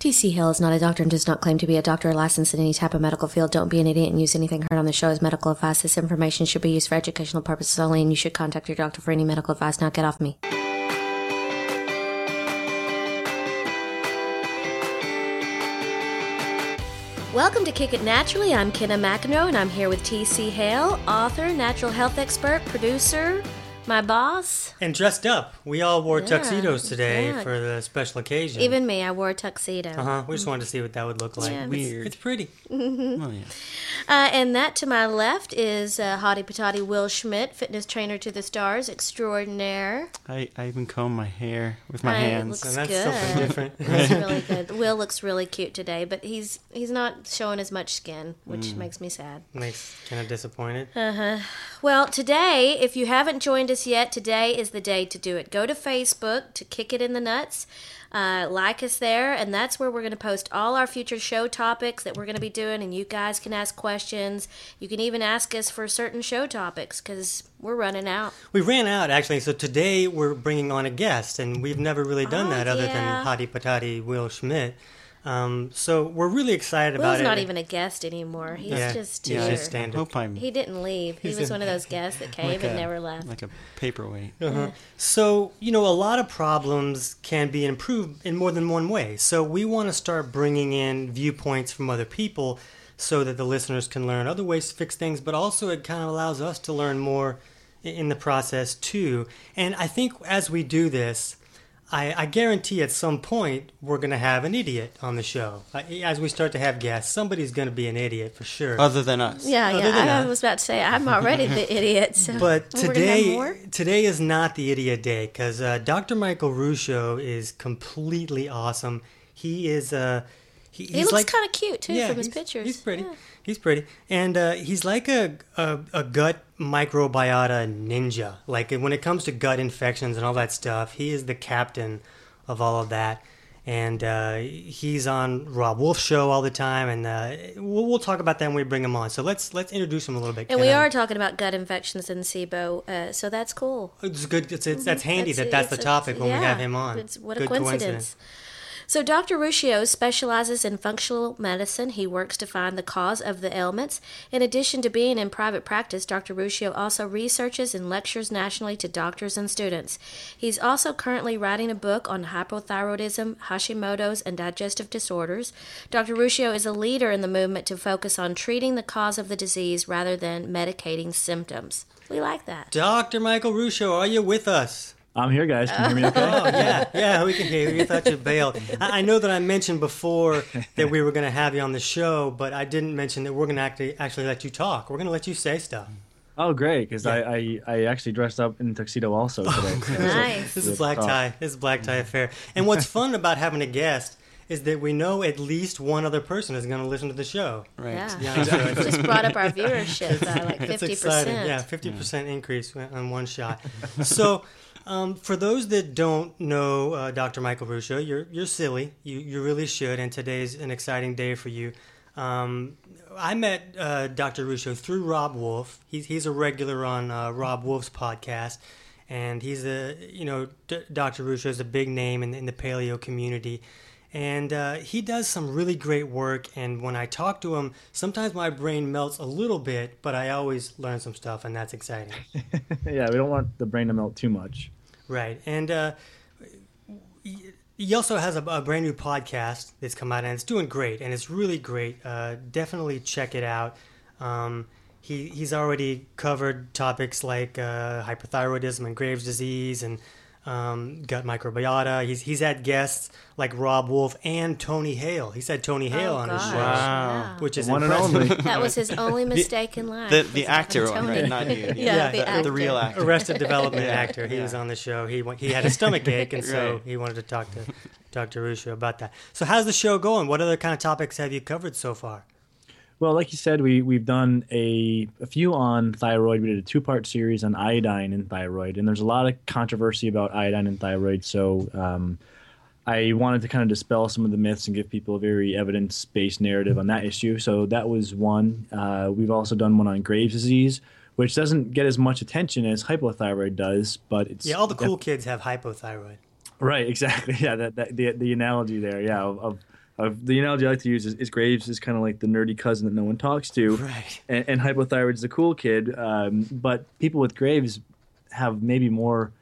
T.C. Hale is not a doctor and does not claim to be a doctor or licensed in any type of medical field. Don't be an idiot and use anything heard on the show as medical advice. This information should be used for educational purposes only, and you should contact your doctor for any medical advice. Now get off me. Welcome to Kick It Naturally. I'm Kenna McEnroe, and I'm here with T.C. Hale, author, natural health expert, producer, my boss. And dressed up. We all wore tuxedos today for the special occasion. Even me, I wore a tuxedo. We just wanted to see what that would look like. Yeah, weird. It's pretty. And that to my left is hottie patati Will Schmidt, fitness trainer to the stars, extraordinaire. I even comb my hair with my hands. Looks good. That's something different. That's really good. Will looks really cute today, but he's not showing as much skin, which makes me sad. Makes kind of disappointed. Well, today, if you haven't joined us yet, today is the day to do it. Go to Facebook to Kick It in the Nuts, like us there, and that's where we're going to post all our future show topics that we're going to be doing, and you guys can ask questions. You can even ask us for certain show topics, because we're running out. We ran out, actually, so today we're bringing on a guest, and we've never really done that other than hottie patati Will Schmidt. So we're really excited about it. Will's not even a guest anymore. He's just here. He's just standing. He didn't leave. He was one of those guests that came and never left. Like a paperweight. So, you know, a lot of problems can be improved in more than one way. So we want to start bringing in viewpoints from other people so that the listeners can learn other ways to fix things, but also it kind of allows us to learn more in the process too. And I think as we do this, I guarantee at some point we're going to have an idiot on the show. As we start to have guests, somebody's going to be an idiot for sure. Other than us. I was about to say, I'm already the idiot. So. But today is not the idiot day, because Dr. Michael Ruscio is completely awesome. He is... He looks kind of cute, too, from his pictures. He's pretty. Yeah. He's pretty. And he's like a gut microbiota ninja. Like, when it comes to gut infections and all that stuff, he is the captain of all of that. And he's on Rob Wolf's show all the time, and we'll talk about that when we bring him on. So let's introduce him a little bit. And we are talking about gut infections and SIBO, so that's cool. It's good. That's handy that's the topic when we have him on. What a coincidence. So Dr. Ruscio specializes in functional medicine. He works to find the cause of the ailments. In addition to being in private practice, Dr. Ruscio also researches and lectures nationally to doctors and students. He's also currently writing a book on hypothyroidism, Hashimoto's, and digestive disorders. Dr. Ruscio is a leader in the movement to focus on treating the cause of the disease rather than medicating symptoms. We like that. Dr. Michael Ruscio, are you with us? I'm here, guys. Can you hear me okay? We can hear you. We thought you bailed. I know that I mentioned before that we were going to have you on the show, but I didn't mention that we're going to actually let you talk. We're going to let you say stuff. Oh, great, because I actually dressed up in tuxedo also today. Nice. This is black tie. This is black tie affair. And what's fun about having a guest is that we know at least one other person is going to listen to the show. Right. Yeah. So it just brought up our viewership by like 50%. It's exciting. Yeah, 50% increase on one shot. So... for those that don't know Dr. Michael Ruscio, you're silly. You really should, and today's an exciting day for you. I met Dr. Ruscio through Rob Wolf. He's a regular on Rob Wolf's podcast, and he's Dr. Ruscio is a big name in the paleo community, and he does some really great work. And when I talk to him, sometimes my brain melts a little bit, but I always learn some stuff, and that's exciting. We don't want the brain to melt too much. Right. And he also has a brand new podcast that's come out, and it's doing great, and it's really great. Definitely check it out. He's already covered topics like hypothyroidism and Graves' disease and gut microbiota. He's had guests like Rob Wolf and Tony Hale. He's had Tony Hale on his show, which is one impressive. And only. That was his only mistake in life. The actor one, right? Not you. The real actor. Arrested Development actor. He was on the show. He had a stomach ache, and so he wanted to talk to Dr. Ruscio about that. So how's the show going? What other kind of topics have you covered so far? Well, like you said, we've done a few on thyroid. We did a two-part series on iodine and thyroid, and there's a lot of controversy about iodine and thyroid. So I wanted to kind of dispel some of the myths and give people a very evidence-based narrative on that issue. So that was one. We've also done one on Graves' disease, which doesn't get as much attention as hypothyroid does, but it's... Yeah, all the cool kids have hypothyroid. Right, exactly. Yeah, that the analogy there, of the analogy I like to use is Graves is kind of like the nerdy cousin that no one talks to, right? And hypothyroid is the cool kid. But people with Graves have maybe more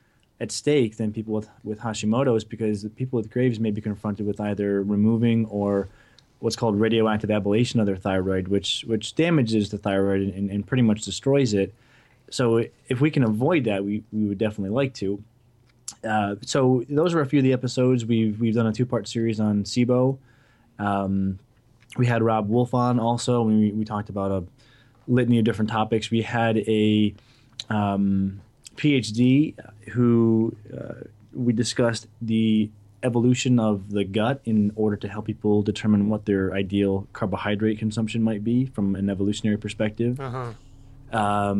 at stake than people with Hashimoto's, because the people with Graves may be confronted with either removing or what's called radioactive ablation of their thyroid, which damages the thyroid and pretty much destroys it. So if we can avoid that, we would definitely like to. So those are a few of the episodes. We've done a two-part series on SIBO. We had Rob Wolf on also. We talked about a litany of different topics. We had a PhD who we discussed the evolution of the gut in order to help people determine what their ideal carbohydrate consumption might be from an evolutionary perspective. Uh-huh.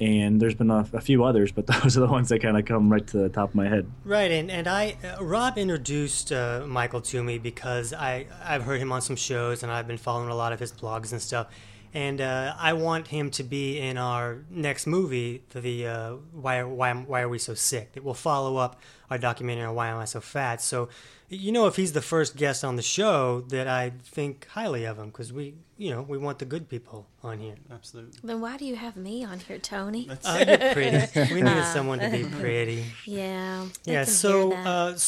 And there's been a few others, but those are the ones that kind of come right to the top of my head. Right, and I Rob introduced Michael to me because I've heard him on some shows, and I've been following a lot of his blogs and stuff. And I want him to be in our next movie, the Why Are We So Sick? That will follow up our documentary on Why Am I So Fat. So, you know, if he's the first guest on the show, that I think highly of him, because we want the good people on here. Absolutely. Then why do you have me on here, Tony? Oh, you're pretty. We needed someone to be pretty. Yeah. Yeah. So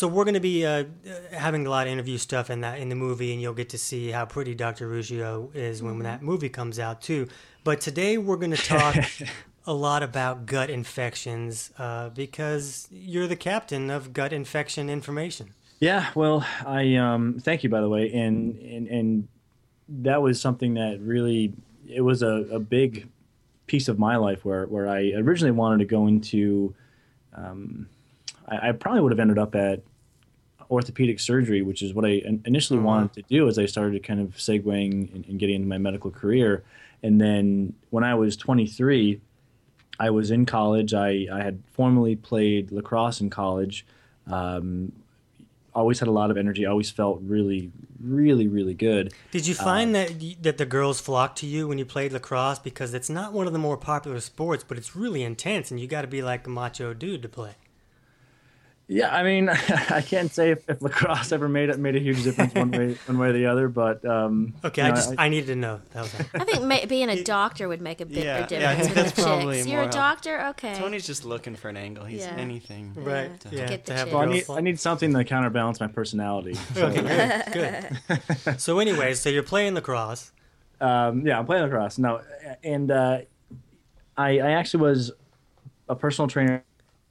we're going to be having a lot of interview stuff in the movie, and you'll get to see how pretty Dr. Ruscio is when that movie comes out too. But today we're going to talk a lot about gut infections because you're the captain of gut infection information. Yeah, well, I thank you, by the way, and that was something that really, it was a big piece of my life where I originally wanted to go into, I probably would have ended up at orthopedic surgery, which is what I initially wanted to do as I started kind of segueing and getting into my medical career. And then when I was 23, I was in college. I had formerly played lacrosse in college. Always had a lot of energy. Always felt really, really, really good. Did you find that the girls flocked to you when you played lacrosse? Because it's not one of the more popular sports, but it's really intense, and you got to be like a macho dude to play. Yeah, I mean, I can't say if lacrosse ever made a huge difference one way or the other, but okay, I needed to know. That was I think being a doctor would make a big difference. Yeah, that's probably chicks. You're a doctor, okay. Tony's just looking for an angle. He's anything, right? Yeah. To get the chicks. Well, I need something to counterbalance my personality. So. Okay, good. So, anyway, so you're playing lacrosse. Yeah, I'm playing lacrosse now, and I actually was a personal trainer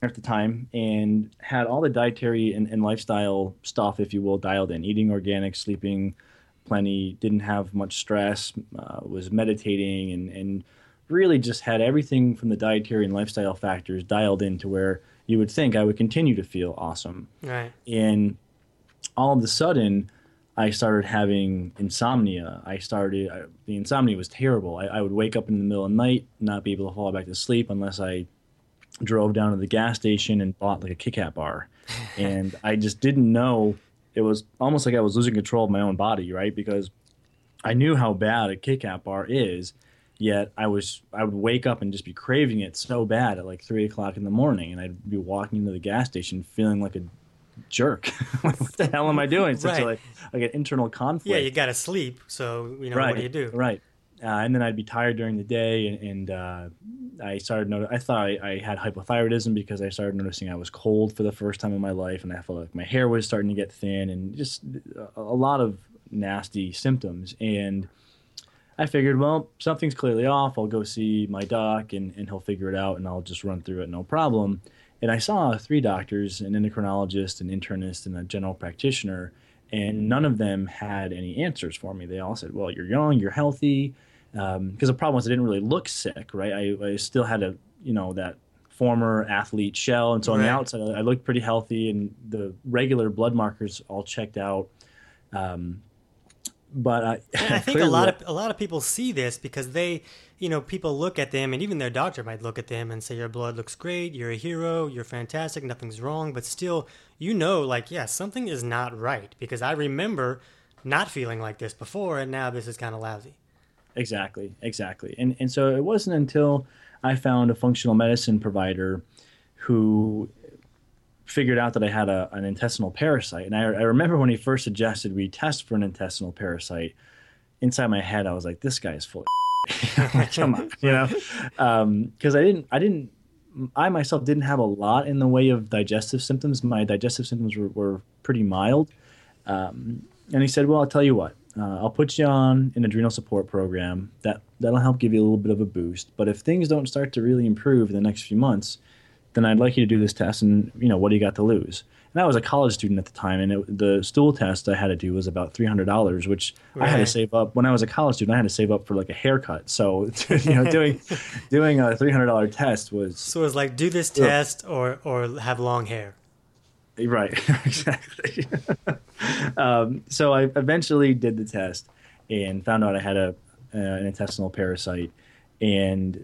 at the time and had all the dietary and lifestyle stuff, if you will, dialed in. Eating organic, sleeping plenty, didn't have much stress, was meditating, and really just had everything from the dietary and lifestyle factors dialed in to where you would think I would continue to feel awesome. Right. And all of a sudden, I started having insomnia. The insomnia was terrible. I would wake up in the middle of the night, not be able to fall back to sleep unless I drove down to the gas station and bought like a Kit Kat bar. And I just didn't know. It was almost like I was losing control of my own body, right? Because I knew how bad a Kit Kat bar is, yet I would wake up and just be craving it so bad at like 3:00 in the morning. And I'd be walking into the gas station feeling like a jerk. Like, what the hell am I doing? So right. It's like an internal conflict. Yeah, you got to sleep. So, what do you do? Right. And then I'd be tired during the day, and I started. I thought I had hypothyroidism because I started noticing I was cold for the first time in my life, and I felt like my hair was starting to get thin, and just a lot of nasty symptoms. And I figured, well, something's clearly off. I'll go see my doc, and he'll figure it out, and I'll just run through it, no problem. And I saw 3 doctors: an endocrinologist, an internist, and a general practitioner. And none of them had any answers for me. They all said, well, you're young, you're healthy. Because the problem was I didn't really look sick, right? I still had that former athlete shell. And so on the outside, I looked pretty healthy. And the regular blood markers all checked out. But I think a lot of people see this because they, people look at them, and even their doctor might look at them and say, your blood looks great, you're a hero, you're fantastic, nothing's wrong. But still, something is not right, because I remember not feeling like this before, and now this is kind of lousy. Exactly. And so it wasn't until I found a functional medicine provider who figured out that I had an intestinal parasite. And I remember when he first suggested we test for an intestinal parasite, inside my head I was like, this guy is full of shit. Come on, you know? Because I myself didn't have a lot in the way of digestive symptoms. My digestive symptoms were pretty mild. And he said, well, I'll tell you what, I'll put you on an adrenal support program. That'll help give you a little bit of a boost. But if things don't start to really improve in the next few months, then I'd like you to do this test. And, you know, what do you got to lose? And I was a college student at the time. And the stool test I had to do was about $300, which right. I had to save up. When I was a college student, I had to save up for like a haircut. So, you know, doing a $300 test was. So it was like, do this test or have long hair. Right. Exactly. So I eventually did the test and found out I had an intestinal parasite. And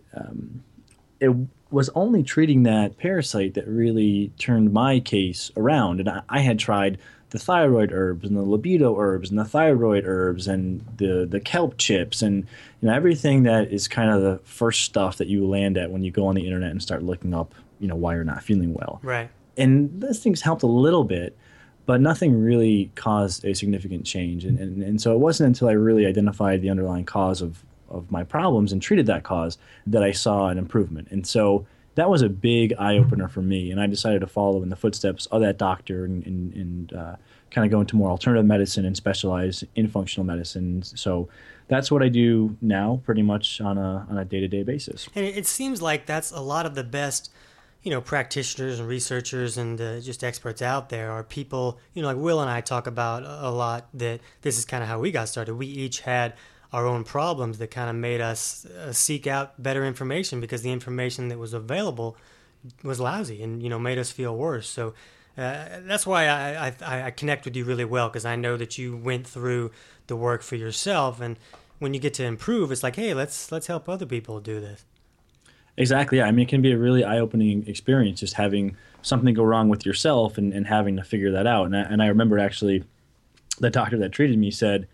it was only treating that parasite that really turned my case around. And I had tried the thyroid herbs and the libido herbs and the thyroid herbs and the kelp chips and everything that is kind of the first stuff that you land at when you go on the internet and start looking up, why you're not feeling well. Right. And those things helped a little bit, but nothing really caused a significant change. And so it wasn't until I really identified the underlying cause of my problems and treated that cause that I saw an improvement. And so that was a big eye-opener for me. And I decided to follow in the footsteps of that doctor and kind of go into more alternative medicine and specialize in functional medicine. So that's what I do now pretty much on a day-to-day basis. And it seems like that's a lot of the best practitioners and researchers and just experts out there are people, like Will and I talk about a lot, that this is kind of how we got started. We each had our own problems that kind of made us seek out better information because the information that was available was lousy and, made us feel worse. So that's why I connect with you really well, because I know that you went through the work for yourself. And when you get to improve, it's like, hey, let's help other people do this. Exactly. Yeah. I mean, it can be a really eye-opening experience just having something go wrong with yourself and having to figure that out. And I remember actually the doctor that treated me said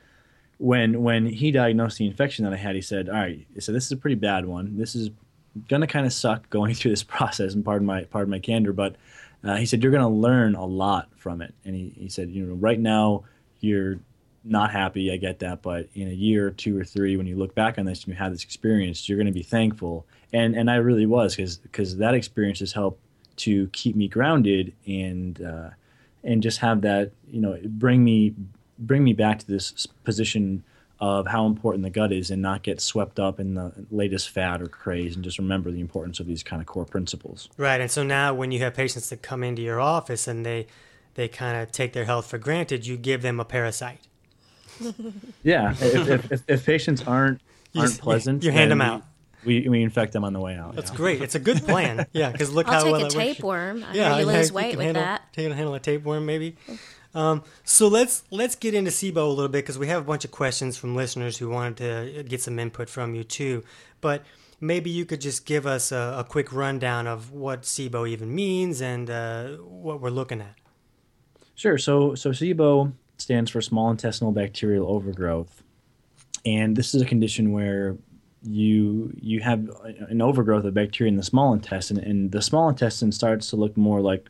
when he diagnosed the infection that I had, he said, all right, so this is a pretty bad one. This is going to kind of suck going through this process, and pardon my candor, but he said, you're going to learn a lot from it. And he said, right now you're not happy. I get that. But in a year, 2 or 3, when you look back on this and you have this experience, you're going to be thankful. And I really was, because that experience has helped to keep me grounded and just have that, bring me back to this position of how important the gut is and not get swept up in the latest fad or craze, and just remember the importance of these kind of core principles. Right. And so now when you have patients that come into your office and they kind of take their health for granted, you give them a parasite. Yeah. If patients aren't pleasant, you hand them out. We infect them on the way out. That's great. It's a good plan. Yeah, because look how well it works. I'll take a tapeworm. I know you lose weight with that. You can handle a tapeworm, maybe. So let's get into SIBO a little bit, because we have a bunch of questions from listeners who wanted to get some input from you too. But maybe you could just give us a quick rundown of what SIBO even means and what we're looking at. Sure. So SIBO stands for small intestinal bacterial overgrowth, and this is a condition where you have an overgrowth of bacteria in the small intestine, and the small intestine starts to look more like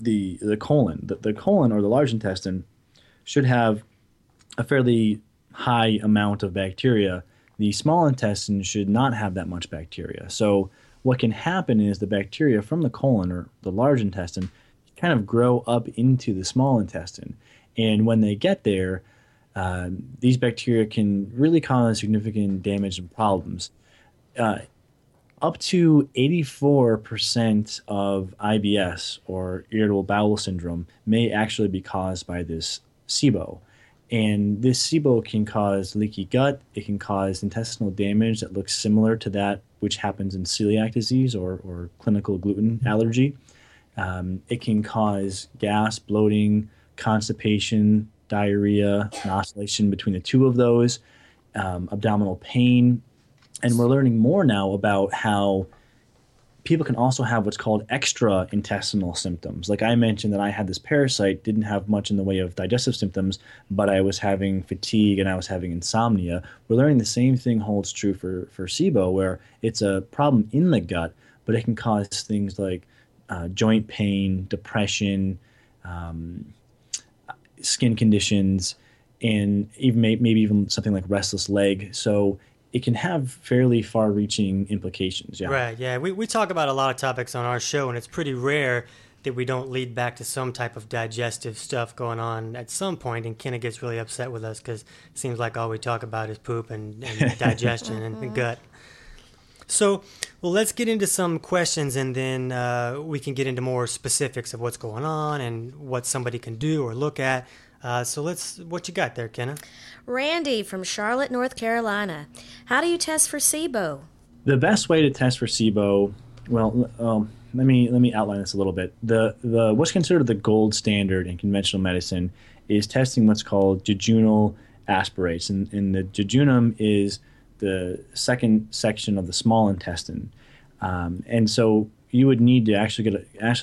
the colon. The colon, or the large intestine, should have a fairly high amount of bacteria. The small intestine should not have that much bacteria. So what can happen is the bacteria from the colon or the large intestine kind of grow up into the small intestine. And when they get there, these bacteria can really cause significant damage and problems. Up to 84% of IBS, or irritable bowel syndrome, may actually be caused by this SIBO. And this SIBO can cause leaky gut. It can cause intestinal damage that looks similar to that which happens in celiac disease or clinical gluten allergy. It can cause gas, bloating, constipation, diarrhea, an oscillation between the two of those, abdominal pain. And we're learning more now about how people can also have what's called extra intestinal symptoms. Like I mentioned that I had this parasite, didn't have much in the way of digestive symptoms, but I was having fatigue and I was having insomnia. We're learning the same thing holds true for SIBO, where it's a problem in the gut, but it can cause things like joint pain, depression, skin conditions, and even maybe even something like restless leg. So it can have fairly far-reaching implications. Yeah. Right. Yeah. We talk about a lot of topics on our show, and it's pretty rare that we don't lead back to some type of digestive stuff going on at some point. And Kenna gets really upset with us because it seems like all we talk about is poop and digestion and the gut. So, well, let's get into some questions, and then we can get into more specifics of what's going on and what somebody can do or look at. So let's, what you got there, Kenna? Randy from Charlotte, North Carolina. How do you test for SIBO? The best way to test for SIBO, well, let me outline this a little bit. The what's considered the gold standard in conventional medicine is testing what's called jejunal aspirates, and the jejunum is the second section of the small intestine, and so you would need to actually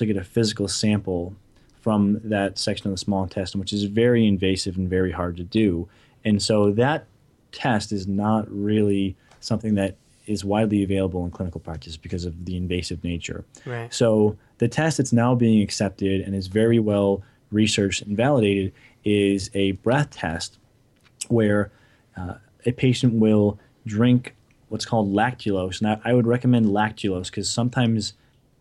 get a physical sample from that section of the small intestine, which is very invasive and very hard to do. And so that test is not really something that is widely available in clinical practice because of the invasive nature. Right. So the test that's now being accepted and is very well researched and validated is a breath test where a patient will drink what's called lactulose. And I would recommend lactulose because sometimes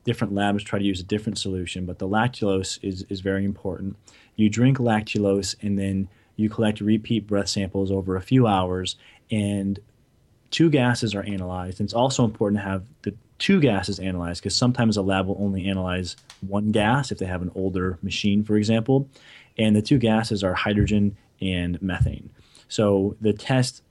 different labs try to use a different solution, but the lactulose is very important. You drink lactulose and then you collect repeat breath samples over a few hours, and two gases are analyzed. And it's also important to have the two gases analyzed because sometimes a lab will only analyze one gas if they have an older machine, for example. And the two gases are hydrogen and methane. So the test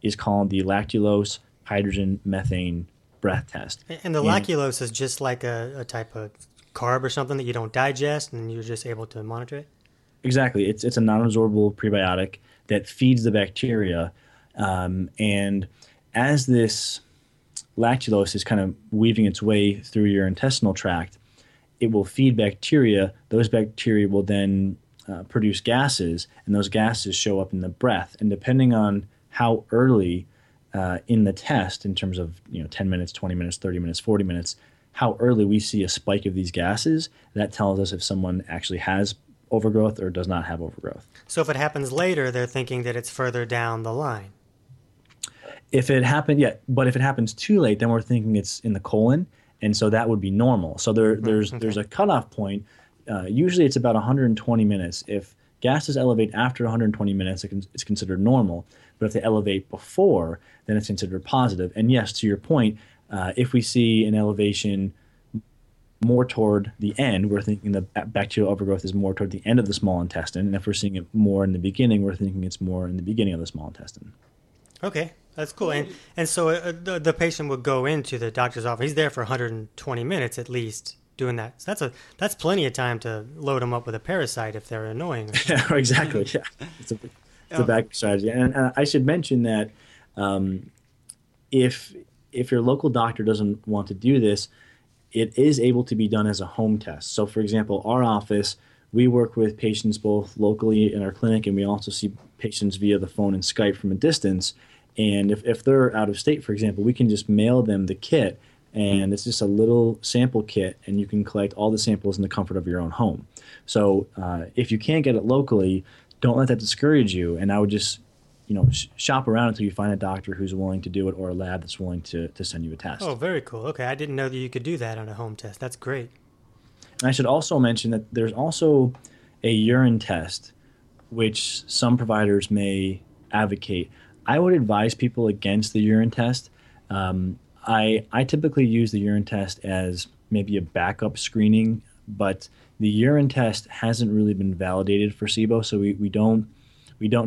is called the lactulose hydrogen methane breath test. And the lactulose is just like a type of carb or something that you don't digest and you're just able to monitor it? Exactly. It's a non-absorbable prebiotic that feeds the bacteria. And as this lactulose is kind of weaving its way through your intestinal tract, it will feed bacteria. Those bacteria will then produce gases, and those gases show up in the breath. And depending on how early in the test, in terms of 10 minutes, 20 minutes, 30 minutes, 40 minutes, how early we see a spike of these gases, that tells us if someone actually has overgrowth or does not have overgrowth. So if it happens later, they're thinking that it's further down the line. If it happens too late, then we're thinking it's in the colon, and so that would be normal. So there's a cutoff point. Usually it's about 120 minutes. If gases elevate after 120 minutes, it's considered normal. But if they elevate before, then it's considered positive. And yes, to your point, if we see an elevation more toward the end, we're thinking the bacterial overgrowth is more toward the end of the small intestine. And if we're seeing it more in the beginning, we're thinking it's more in the beginning of the small intestine. Okay, that's cool. And so the patient would go into the doctor's office. He's there for 120 minutes at least doing that. So that's plenty of time to load them up with a parasite if they're annoying. Yeah, exactly. Yeah, it's a backup strategy. And I should mention that if your local doctor doesn't want to do this, it is able to be done as a home test. So, for example, our office, we work with patients both locally in our clinic, and we also see patients via the phone and Skype from a distance. And if they're out of state, for example, we can just mail them the kit, and it's just a little sample kit, and you can collect all the samples in the comfort of your own home. So if you can't get it locally, don't let that discourage you. And I would just shop around until you find a doctor who's willing to do it, or a lab that's willing to send you a test. Oh, very cool. Okay, I didn't know that you could do that on a home test. That's great. And I should also mention that there's also a urine test, which some providers may advocate. I would advise people against the urine test. I typically use the urine test as maybe a backup screening, but the urine test hasn't really been validated for SIBO, so we don't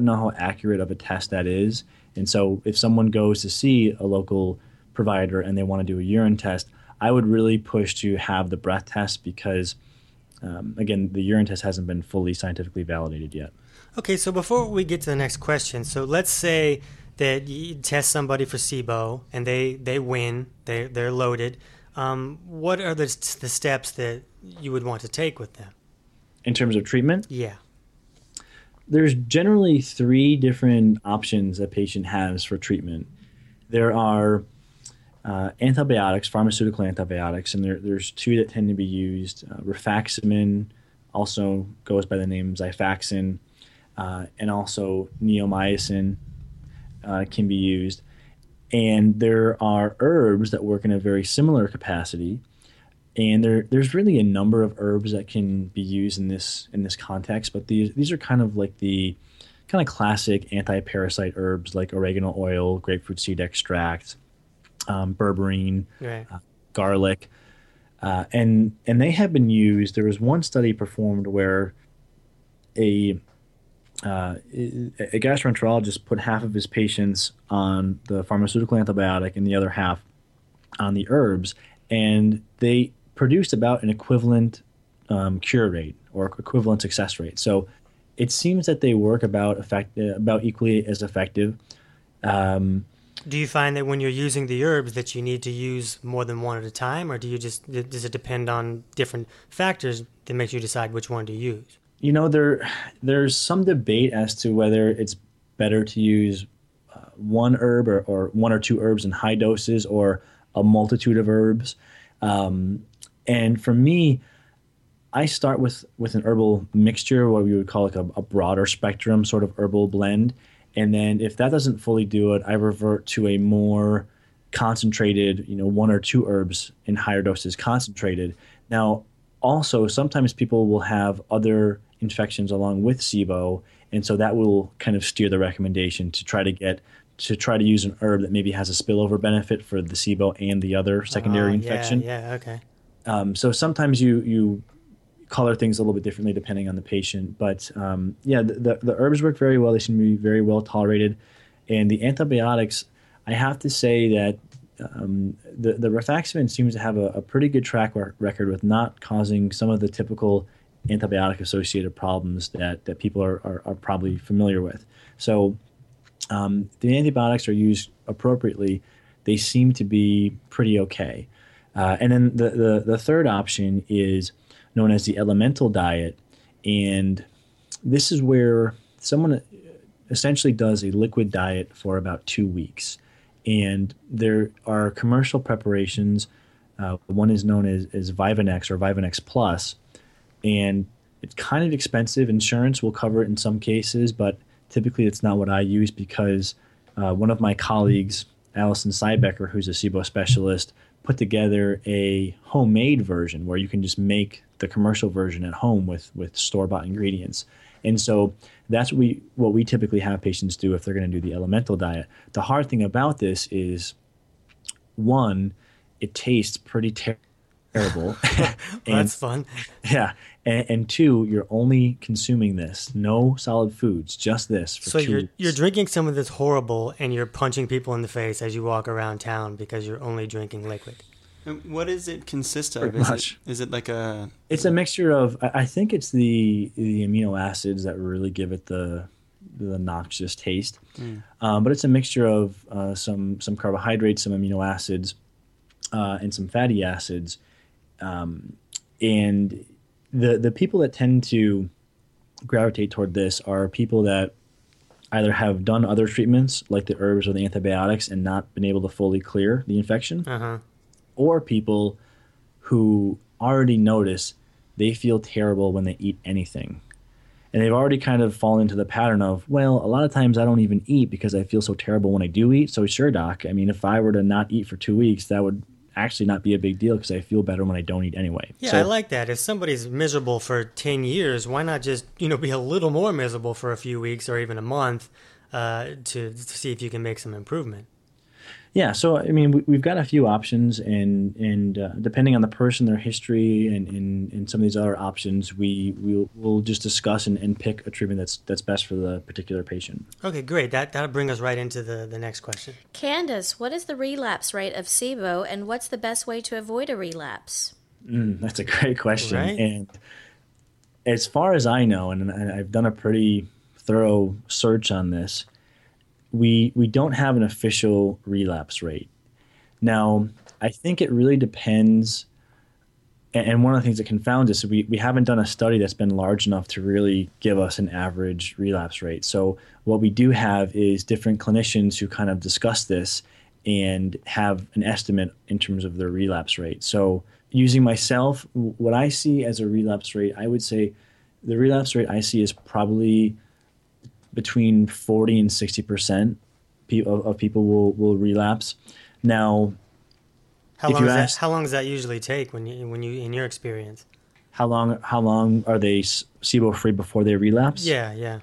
know how accurate of a test that is. And so if someone goes to see a local provider and they want to do a urine test, I would really push to have the breath test because, again, the urine test hasn't been fully scientifically validated yet. Okay, so before we get to the next question, so let's say that you test somebody for SIBO and they win, they're loaded. What are the steps that you would want to take with them? In terms of treatment? Yeah. There's generally three different options a patient has for treatment. There are Antibiotics, pharmaceutical antibiotics, and there's two that tend to be used. Rifaximin also goes by the name Xifaxan, and also Neomycin can be used. And there are herbs that work in a very similar capacity. And there's really a number of herbs that can be used in this context, but these are kind of like the kind of classic anti-parasite herbs like oregano oil, grapefruit seed extract, berberine, right. Garlic, and they have been used. There was one study performed where a gastroenterologist put half of his patients on the pharmaceutical antibiotic and the other half on the herbs, and they produced about an equivalent cure rate or equivalent success rate. So it seems that they work about equally as effective. Do you find that when you're using the herbs that you need to use more than one at a time, or does it depend on different factors that makes you decide which one to use? You know, there's some debate as to whether it's better to use one herb or one or two herbs in high doses or a multitude of herbs. And for me, I start with an herbal mixture, what we would call like a broader spectrum sort of herbal blend. And then if that doesn't fully do it, I revert to a more concentrated, you know, one or two herbs in higher doses concentrated. Now, also, sometimes people will have other infections along with SIBO, and so that will kind of steer the recommendation to try to use an herb that maybe has a spillover benefit for the SIBO and the other secondary infection. Yeah, okay. So sometimes you color things a little bit differently depending on the patient. But the herbs work very well. They seem to be very well tolerated. And the antibiotics, I have to say that the rifaximin seems to have a pretty good track record with not causing some of the typical antibiotic-associated problems that people are probably familiar with. So the antibiotics are used appropriately. They seem to be pretty okay. And then the third option is known as the elemental diet. And this is where someone essentially does a liquid diet for about 2 weeks. And there are commercial preparations. One is known as Vivanex or Vivanex Plus. And it's kind of expensive. Insurance will cover it in some cases, but typically it's not what I use because one of my colleagues, Allison Seidbecker, who's a SIBO specialist, put together a homemade version where you can just make the commercial version at home with store-bought ingredients. And so that's what we typically have patients do if they're going to do the elemental diet. The hard thing about this is, one, it tastes pretty terrible. Well, that's fun. Yeah. And two, you're only consuming this. No solid foods, just this for 2 weeks. So you're drinking something that's horrible and you're punching people in the face as you walk around town because you're only drinking liquid. And what does it consist of? Is it like a... It's a mixture of... I think it's the amino acids that really give it the noxious taste. Mm. But it's a mixture of some carbohydrates, some amino acids, and some fatty acids. And the people that tend to gravitate toward this are people that either have done other treatments like the herbs or the antibiotics and not been able to fully clear the infection. Uh-huh. Or people who already notice they feel terrible when they eat anything. And they've already kind of fallen into the pattern of, well, a lot of times I don't even eat because I feel so terrible when I do eat. So sure, doc, I mean, if I were to not eat for 2 weeks, that would actually not be a big deal because I feel better when I don't eat anyway. Yeah, so, I like that. If somebody's miserable for 10 years, why not just, you know, be a little more miserable for a few weeks or even a month to see if you can make some improvement? Yeah, so I mean, we've got a few options, and depending on the person, their history, and some of these other options, we'll just discuss and pick a treatment that's best for the particular patient. Okay, great. That'll bring us right into the next question. Candace, what is the relapse rate of SIBO, and what's the best way to avoid a relapse? That's a great question. Right? And as far as I know, and I've done a pretty thorough search on this, we don't have an official relapse rate. Now, I think it really depends, and one of the things that confounds us is we haven't done a study that's been large enough to really give us an average relapse rate. So what we do have is different clinicians who kind of discuss this, and have an estimate in terms of their relapse rate. So using myself, what I see as a relapse rate, I would say the relapse rate I see is probably between 40 and 60% of people will relapse. Now, how long does that usually take when you in your experience? How long are they SIBO free before they relapse? Yeah.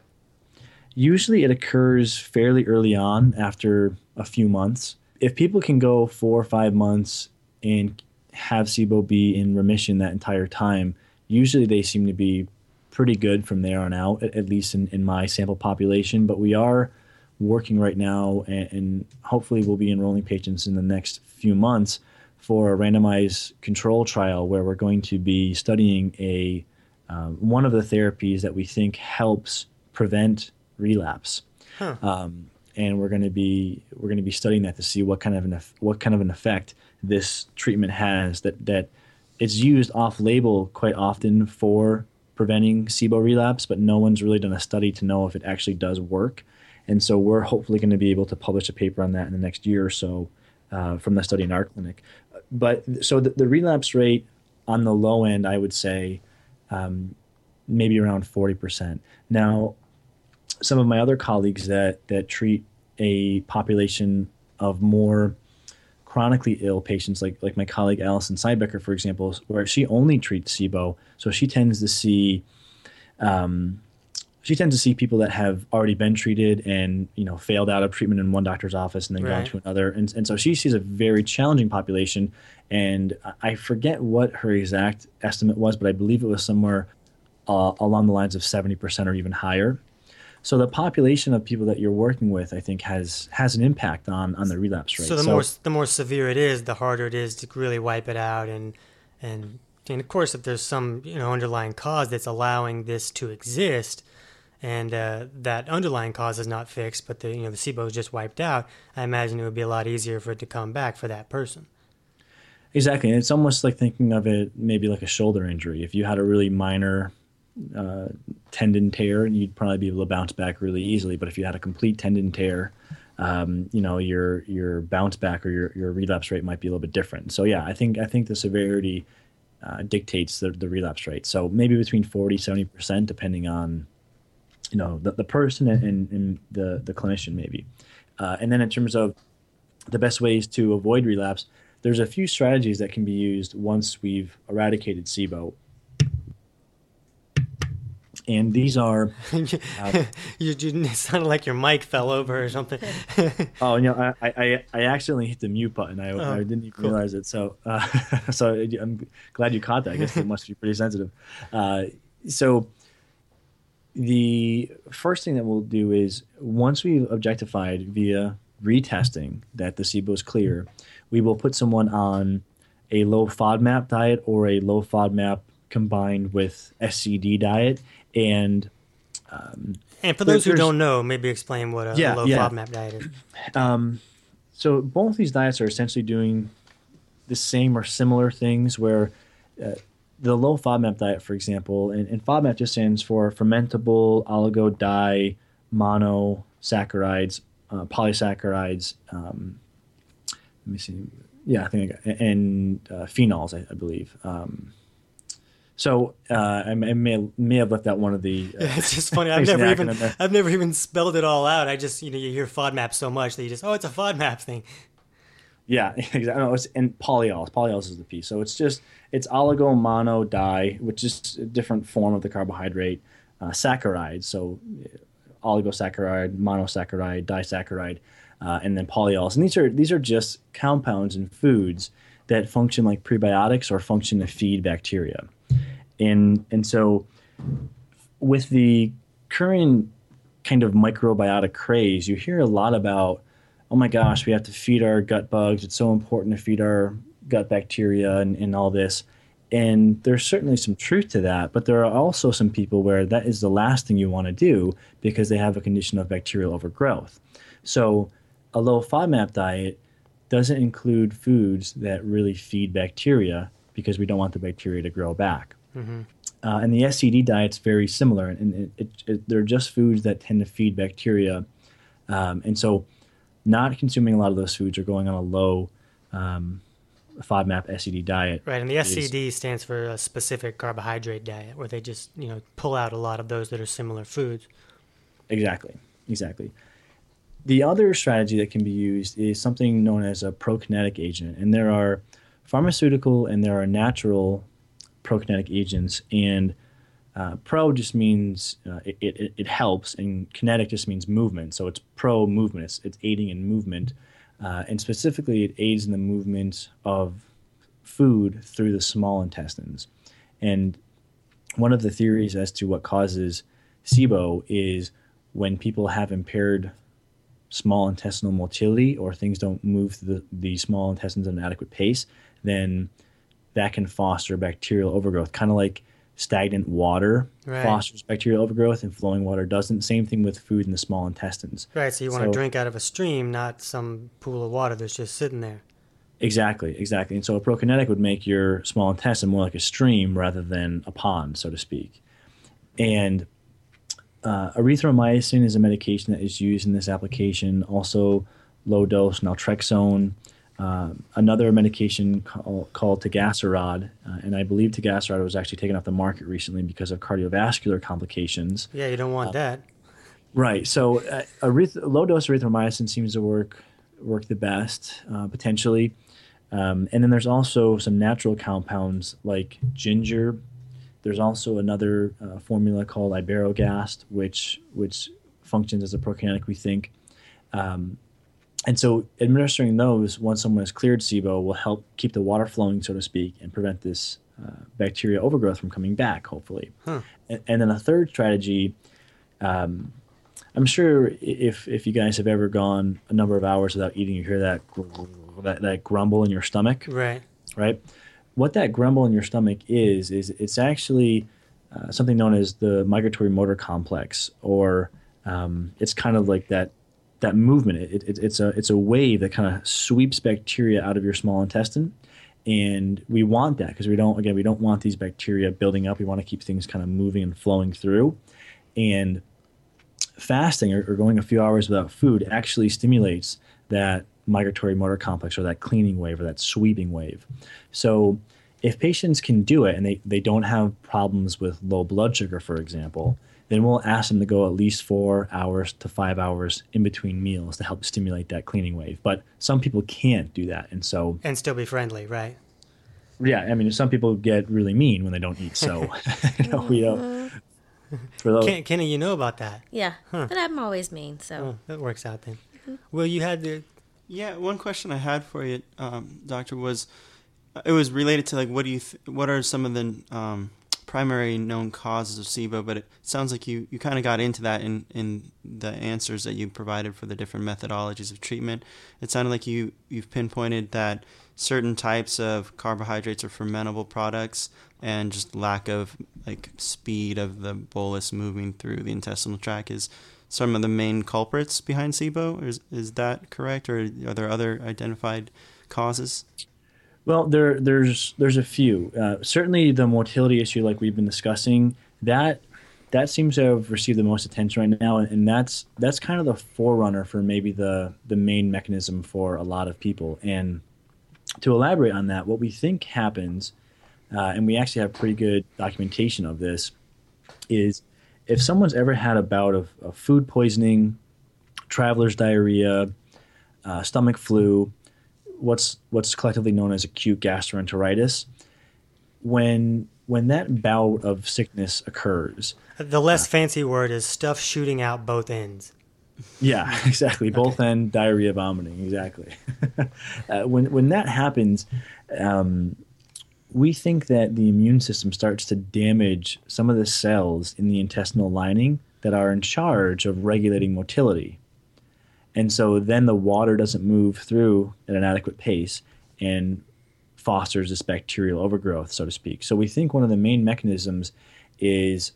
Usually it occurs fairly early on after a few months. If people can go 4 or 5 months and have SIBO be in remission that entire time, usually they seem to be pretty good from there on out, at least in my sample population. But we are working right now and hopefully we'll be enrolling patients in the next few months for a randomized control trial where we're going to be studying one of the therapies that we think helps prevent relapse. Huh. And we're going to be studying that to see what kind of an effect this treatment has that it's used off-label quite often for preventing SIBO relapse, but no one's really done a study to know if it actually does work. And so we're hopefully going to be able to publish a paper on that in the next year or so from the study in our clinic. But so the relapse rate on the low end, I would say maybe around 40%. Now, some of my other colleagues that treat a population of more chronically ill patients, like my colleague Allison Seidbecker, for example, where she only treats SIBO, so she tends to see people that have already been treated and failed out of treatment in one doctor's office and then gone to another, and so she sees a very challenging population. And I forget what her exact estimate was, but I believe it was somewhere along the lines of 70% or even higher. So the population of people that you're working with, I think, has an impact on the relapse rate. So the more severe it is, the harder it is to really wipe it out. And of course, if there's some underlying cause that's allowing this to exist, and that underlying cause is not fixed, but the SIBO is just wiped out, I imagine it would be a lot easier for it to come back for that person. Exactly, and it's almost like thinking of it maybe like a shoulder injury. If you had a really minor tendon tear, and you'd probably be able to bounce back really easily. But if you had a complete tendon tear, your bounce back or your relapse rate might be a little bit different. So yeah, I think the severity dictates the relapse rate. So maybe between 40-70%, depending on the person and the clinician maybe. And then in terms of the best ways to avoid relapse, there's a few strategies that can be used once we've eradicated SIBO. And these are... you sounded like your mic fell over or something. I accidentally hit the mute button. I didn't even realize it. So I'm glad you caught that. I guess it must be pretty sensitive. So the first thing that we'll do is once we've objectified via retesting that the SIBO is clear, we will put someone on a low FODMAP diet or a low FODMAP combined with SCD diet. And for those who don't know, maybe explain what a low FODMAP diet is. So both these diets are essentially doing the same or similar things where the low FODMAP diet, for example, and FODMAP just stands for fermentable oligodimmonosaccharides, polysaccharides, phenols, I believe. So I may have left out one of the. It's just funny. I've never even spelled it all out. I just you hear FODMAP so much that you just it's a FODMAP thing. Yeah, exactly. No, it's and polyols. Polyols is the piece. So it's oligo mono di, which is a different form of the carbohydrate. Saccharide. So oligosaccharide, monosaccharide, disaccharide, and then polyols. And these are just compounds in foods that function like prebiotics or function to feed bacteria. And so with the current kind of microbiotic craze, you hear a lot about, oh my gosh, we have to feed our gut bugs. It's so important to feed our gut bacteria and all this. And there's certainly some truth to that, but there are also some people where that is the last thing you want to do because they have a condition of bacterial overgrowth. So a low FODMAP diet doesn't include foods that really feed bacteria because we don't want the bacteria to grow back. Mm-hmm. And the SCD diet's very similar, and they're just foods that tend to feed bacteria. And so not consuming a lot of those foods or going on a low FODMAP SCD diet. Right, and the SCD stands for a specific carbohydrate diet, where they just, you know, pull out a lot of those that are similar foods. Exactly. The other strategy that can be used is something known as a prokinetic agent, and there are pharmaceutical and there are natural prokinetic agents, and pro just means it helps, and kinetic just means movement. So it's pro-movement. It's aiding in movement. And specifically, it aids in the movement of food through the small intestines. And one of the theories as to what causes SIBO is when people have impaired small intestinal motility, or things don't move through the small intestines at an adequate pace, then that can foster bacterial overgrowth, kind of like stagnant water fosters bacterial overgrowth and flowing water doesn't. Same thing with food in the small intestines. Right, so you want to drink out of a stream, not some pool of water that's just sitting there. Exactly. And so a prokinetic would make your small intestine more like a stream rather than a pond, so to speak. And erythromycin is a medication that is used in this application, also low-dose naltrexone. Another medication called Tagacerod, and I believe Tagacerod was actually taken off the market recently because of cardiovascular complications. Yeah, you don't want that. Right. So low-dose erythromycin seems to work the best, potentially. And then there's also some natural compounds like ginger. There's also another formula called Iberogast, which functions as a prokinetic, we think. And so administering those once someone has cleared SIBO will help keep the water flowing, so to speak, and prevent this bacterial overgrowth from coming back, hopefully. Huh. And then a third strategy, I'm sure if you guys have ever gone a number of hours without eating, you hear that grumble in your stomach. Right? What that grumble in your stomach is it's actually something known as the migratory motor complex, or it's kind of like that movement. It's a wave that kind of sweeps bacteria out of your small intestine, and we want that because we don't want these bacteria building up. We want to keep things kind of moving and flowing through, and fasting or going a few hours without food actually stimulates that migratory motor complex, or that cleaning wave, or that sweeping wave. So if patients can do it and they don't have problems with low blood sugar, for example, then we'll ask them to go at least 4 hours to 5 hours in between meals to help stimulate that cleaning wave. But some people can't do that, and still be friendly, right? Yeah, I mean, some people get really mean when they don't eat. So we don't. For those, Kenna, you know about that? Yeah, but I'm always mean, so that works out then. Mm-hmm. Well, you had the. Yeah, one question I had for you, Doctor, was it was related to like what are some of the primary known causes of SIBO, but it sounds like you kind of got into that in the answers that you provided for the different methodologies of treatment. It sounded like you've pinpointed that certain types of carbohydrates or fermentable products and just lack of like speed of the bolus moving through the intestinal tract is some of the main culprits behind SIBO. Is that correct, or are there other identified causes? Well, there's a few. Certainly, the motility issue, like we've been discussing, that seems to have received the most attention right now, and that's kind of the forerunner for maybe the main mechanism for a lot of people. And to elaborate on that, what we think happens, and we actually have pretty good documentation of this, is if someone's ever had a bout of food poisoning, traveler's diarrhea, stomach flu, what's collectively known as acute gastroenteritis, when that bout of sickness occurs. The less fancy word is stuff shooting out both ends. Yeah, exactly. Okay. Both end diarrhea, vomiting, exactly. When that happens, we think that the immune system starts to damage some of the cells in the intestinal lining that are in charge of regulating motility. And so then the water doesn't move through at an adequate pace and fosters this bacterial overgrowth, so to speak. So we think one of the main mechanisms is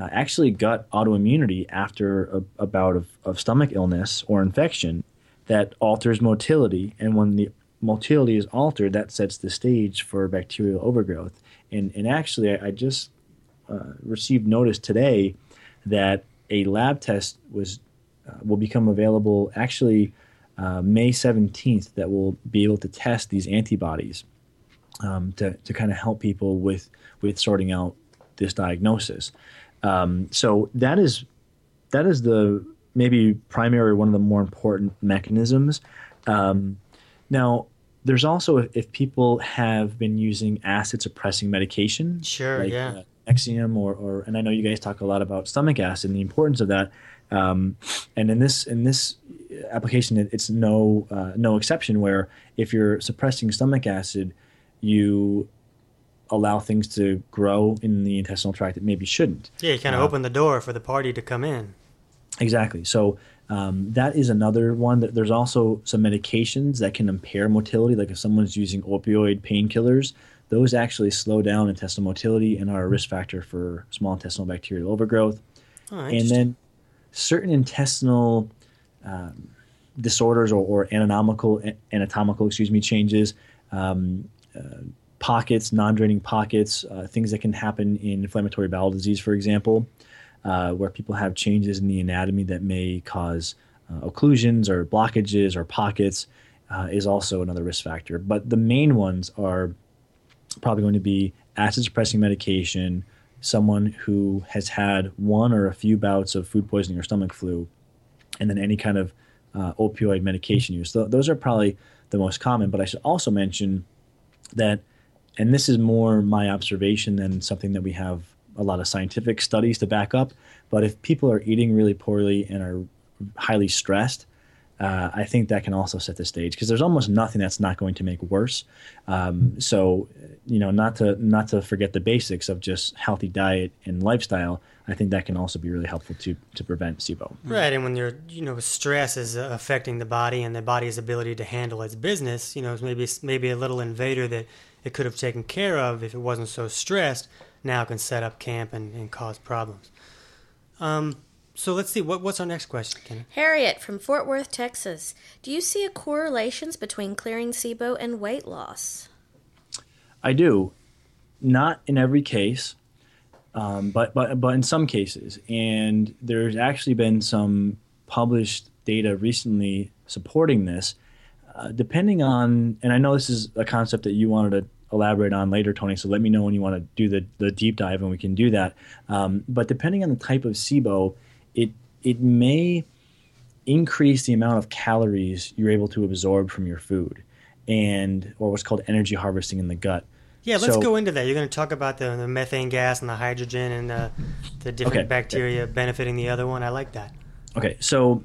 actually gut autoimmunity after a bout of stomach illness or infection that alters motility. And when the motility is altered, that sets the stage for bacterial overgrowth. And actually, I just received notice today that a lab test will become available actually May 17th that will be able to test these antibodies to kind of help people with sorting out this diagnosis. So that is the maybe primary, one of the more important mechanisms. Now, there's also if people have been using acid-suppressing medication, Nexium or and I know you guys talk a lot about stomach acid and the importance of that. And in this application, it's no exception. Where if you're suppressing stomach acid, you allow things to grow in the intestinal tract that maybe shouldn't. Yeah, you kind of open the door for the party to come in. Exactly. So that is another one. That there's also some medications that can impair motility. Like if someone's using opioid painkillers, those actually slow down intestinal motility and are a risk factor for small intestinal bacterial overgrowth. Oh, and then certain intestinal disorders or anatomical changes, pockets, non-draining pockets, things that can happen in inflammatory bowel disease, for example, where people have changes in the anatomy that may cause occlusions or blockages or pockets, is also another risk factor. But the main ones are probably going to be acid-suppressing medication, someone who has had one or a few bouts of food poisoning or stomach flu, and then any kind of opioid medication use. Those are probably the most common. But I should also mention that, and this is more my observation than something that we have a lot of scientific studies to back up, but if people are eating really poorly and are highly stressed, I think that can also set the stage, because there's almost nothing that's not going to make worse. So, not to forget the basics of just healthy diet and lifestyle. I think that can also be really helpful to prevent SIBO. Right, and when you're, stress is affecting the body and the body's ability to handle its business, maybe a little invader that it could have taken care of if it wasn't so stressed, now can set up camp and cause problems. So let's see, what's our next question, Kenna? Harriet from Fort Worth, Texas. Do you see a correlation between clearing SIBO and weight loss? I do. Not in every case, but in some cases. And there's actually been some published data recently supporting this, depending on, and I know this is a concept that you wanted to elaborate on later, Tony, so let me know when you want to do the deep dive and we can do that. But depending on the type of SIBO, it may increase the amount of calories you're able to absorb from your food, and or what's called energy harvesting in the gut. Yeah, let's go into that. You're going to talk about the methane gas and the hydrogen and the different bacteria benefiting the other one. I like that. Okay, so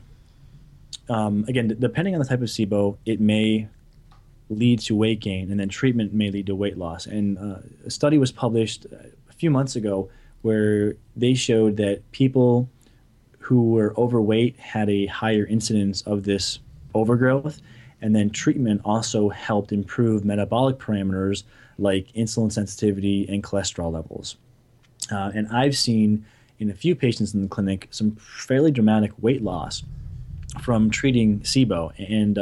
again, depending on the type of SIBO, it may lead to weight gain, and then treatment may lead to weight loss. And a study was published a few months ago where they showed that people who were overweight had a higher incidence of this overgrowth, and then treatment also helped improve metabolic parameters like insulin sensitivity and cholesterol levels. And I've seen in a few patients in the clinic some fairly dramatic weight loss from treating SIBO. And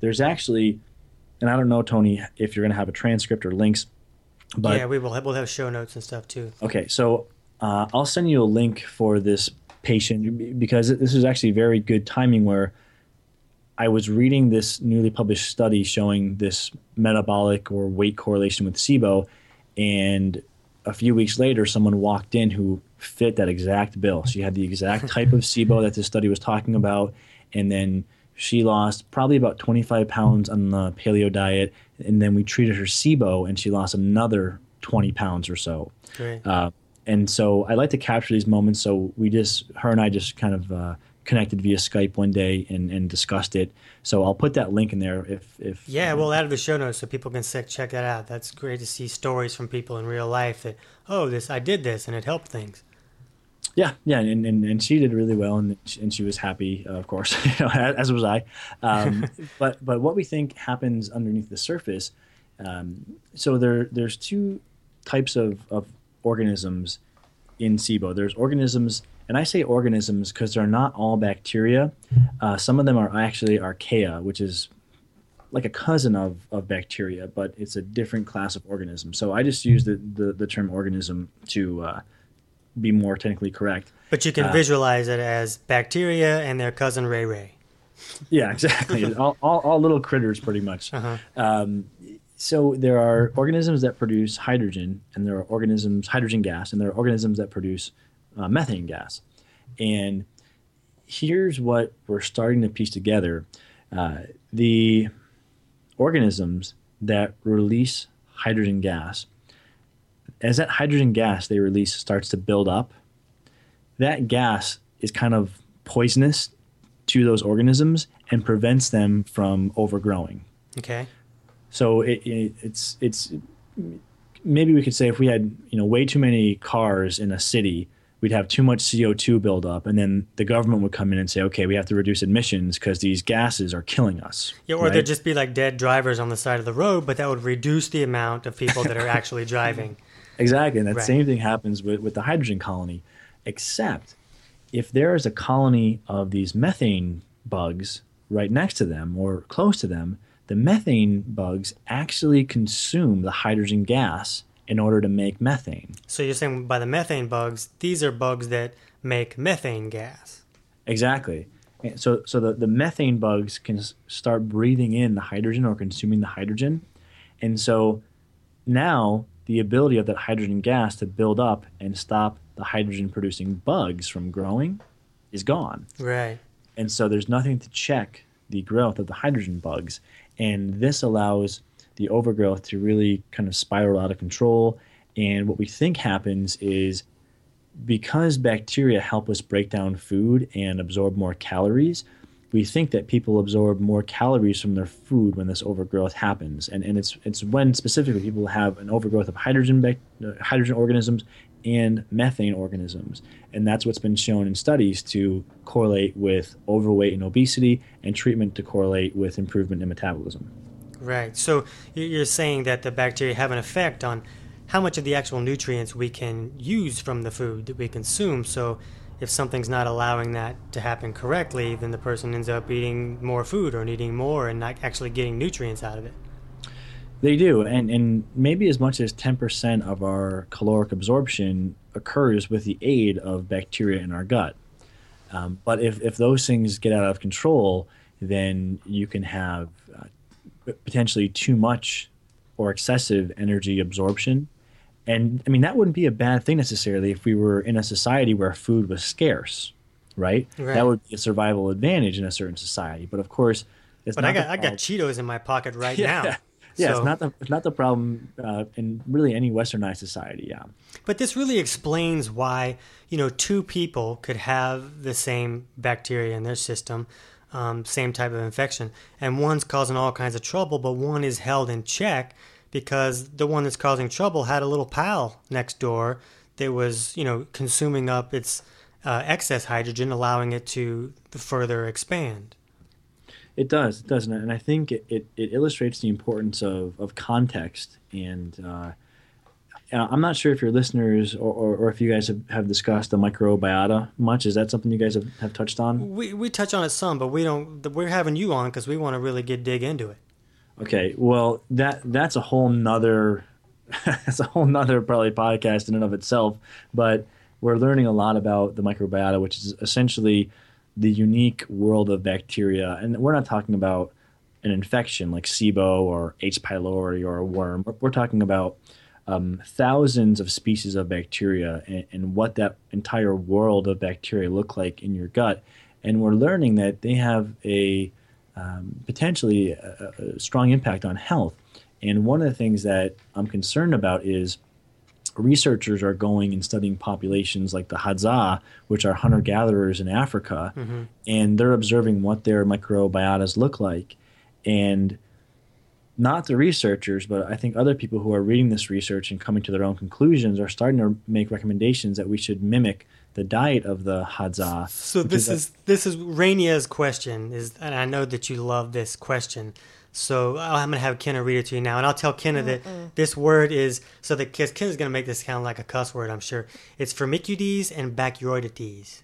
there's actually, and I don't know, Tony, if you're going to have a transcript or links, but yeah, we'll have show notes and stuff too. Okay, so I'll send you a link for this patient, because this is actually very good timing, where I was reading this newly published study showing this metabolic or weight correlation with SIBO, and a few weeks later someone walked in who fit that exact bill. She had the exact type of SIBO that this study was talking about, and then she lost probably about 25 pounds on the paleo diet, and then we treated her SIBO and she lost another 20 pounds or so. Great. And so I like to capture these moments. So her and I just kind of connected via Skype one day and discussed it. So I'll put that link in there if we'll add to the show notes so people can check that out. That's great to see stories from people in real life that, I did this and it helped things. Yeah, and she did really well, and she was happy, of course, as was I. But what we think happens underneath the surface, so there's two types of organisms in SIBO. There's organisms, and I say organisms because they're not all bacteria. Some of them are actually archaea, which is like a cousin of bacteria, but it's a different class of organism. So I just use the term organism to be more technically correct. But you can visualize it as bacteria and their cousin ray ray. Yeah, exactly. all little critters, pretty much. Uh-huh. So there are organisms that produce hydrogen, and there are organisms, hydrogen gas, and there are organisms that produce methane gas. And here's what we're starting to piece together. The organisms that release hydrogen gas, as that hydrogen gas they release starts to build up, that gas is kind of poisonous to those organisms and prevents them from overgrowing. Okay. So it's maybe we could say if we had, way too many cars in a city, we'd have too much CO2 buildup, and then the government would come in and say, okay, we have to reduce emissions because these gases are killing us. Yeah, or there'd just be like dead drivers on the side of the road, but that would reduce the amount of people that are actually driving. Exactly, and that same thing happens with the hydrogen colony, except if there is a colony of these methane bugs right next to them or close to them, the methane bugs actually consume the hydrogen gas in order to make methane. So you're saying by the methane bugs, these are bugs that make methane gas. Exactly. So the methane bugs can start breathing in the hydrogen or consuming the hydrogen. And so now the ability of that hydrogen gas to build up and stop the hydrogen-producing bugs from growing is gone. Right. And so there's nothing to check the growth of the hydrogen bugs. And this allows the overgrowth to really kind of spiral out of control. And what we think happens is because bacteria help us break down food and absorb more calories, we think that people absorb more calories from their food when this overgrowth happens. And it's when specifically people have an overgrowth of hydrogen organisms and methane organisms. And that's what's been shown in studies to correlate with overweight and obesity, and treatment to correlate with improvement in metabolism. Right. So you're saying that the bacteria have an effect on how much of the actual nutrients we can use from the food that we consume. So if something's not allowing that to happen correctly, then the person ends up eating more food or needing more and not actually getting nutrients out of it. They do. And maybe as much as 10% of our caloric absorption occurs with the aid of bacteria in our gut. But if those things get out of control, then you can have potentially too much or excessive energy absorption. And I mean, that wouldn't be a bad thing necessarily if we were in a society where food was scarce, right? That would be a survival advantage in a certain society. But of course, I got Cheetos in my pocket right now. Yeah, so. it's not the problem in really any Westernized society. Yeah. But this really explains why, two people could have the same bacteria in their system, same type of infection, and one's causing all kinds of trouble, but one is held in check because the one that's causing trouble had a little pal next door that was, consuming up its excess hydrogen, allowing it to further expand. It does, doesn't it? And I think it illustrates the importance of context. And I'm not sure if your listeners or if you guys have discussed the microbiota much. Is that something you guys have touched on? We touch on it some, but we don't. We're having you on because we want to really dig into it. Okay, well that's a whole nother probably podcast in and of itself. But we're learning a lot about the microbiota, which is essentially the unique world of bacteria, and we're not talking about an infection like SIBO or H. pylori or a worm. We're talking about thousands of species of bacteria and what that entire world of bacteria look like in your gut. And we're learning that they have potentially a strong impact on health. And one of the things that I'm concerned about is researchers are going and studying populations like the Hadza, which are hunter-gatherers in Africa, mm-hmm. and they're observing what their microbiotas look like. And not the researchers, but I think other people who are reading this research and coming to their own conclusions are starting to make recommendations that we should mimic the diet of the Hadza. So this is Rainia's question, and I know that you love this question. So I'm going to have Kenna read it to you now, and I'll tell Kenna that this word is, so that Kenna's going to make this kind of like a cuss word, I'm sure. It's Firmicutes and Bacteroidetes.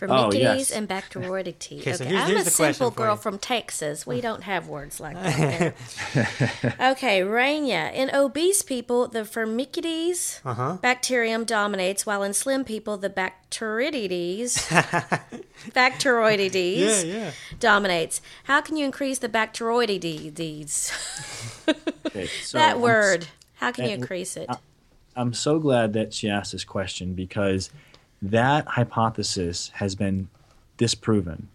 Firmicutes and Bacteroidetes. Okay, so here's, I'm a simple girl from Texas. We don't have words like that. Okay, Rania. In obese people, the Firmicutes bacterium dominates, while in slim people, the Bacteroidetes dominates. How can you increase the Bacteroidetes? Okay, so that word. How can you increase it? I'm so glad that she asked this question, because that hypothesis has been disproven.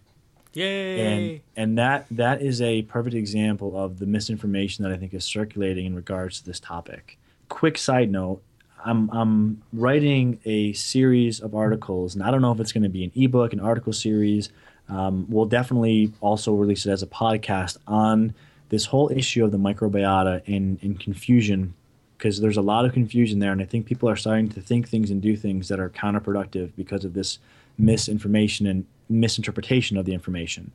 Yay! And that is a perfect example of the misinformation that I think is circulating in regards to this topic. Quick side note, I'm writing a series of articles, and I don't know if it's going to be an ebook, an article series. We'll definitely also release it as a podcast on this whole issue of the microbiota and confusion, because there's a lot of confusion there, and I think people are starting to think things and do things that are counterproductive because of this misinformation and misinterpretation of the information.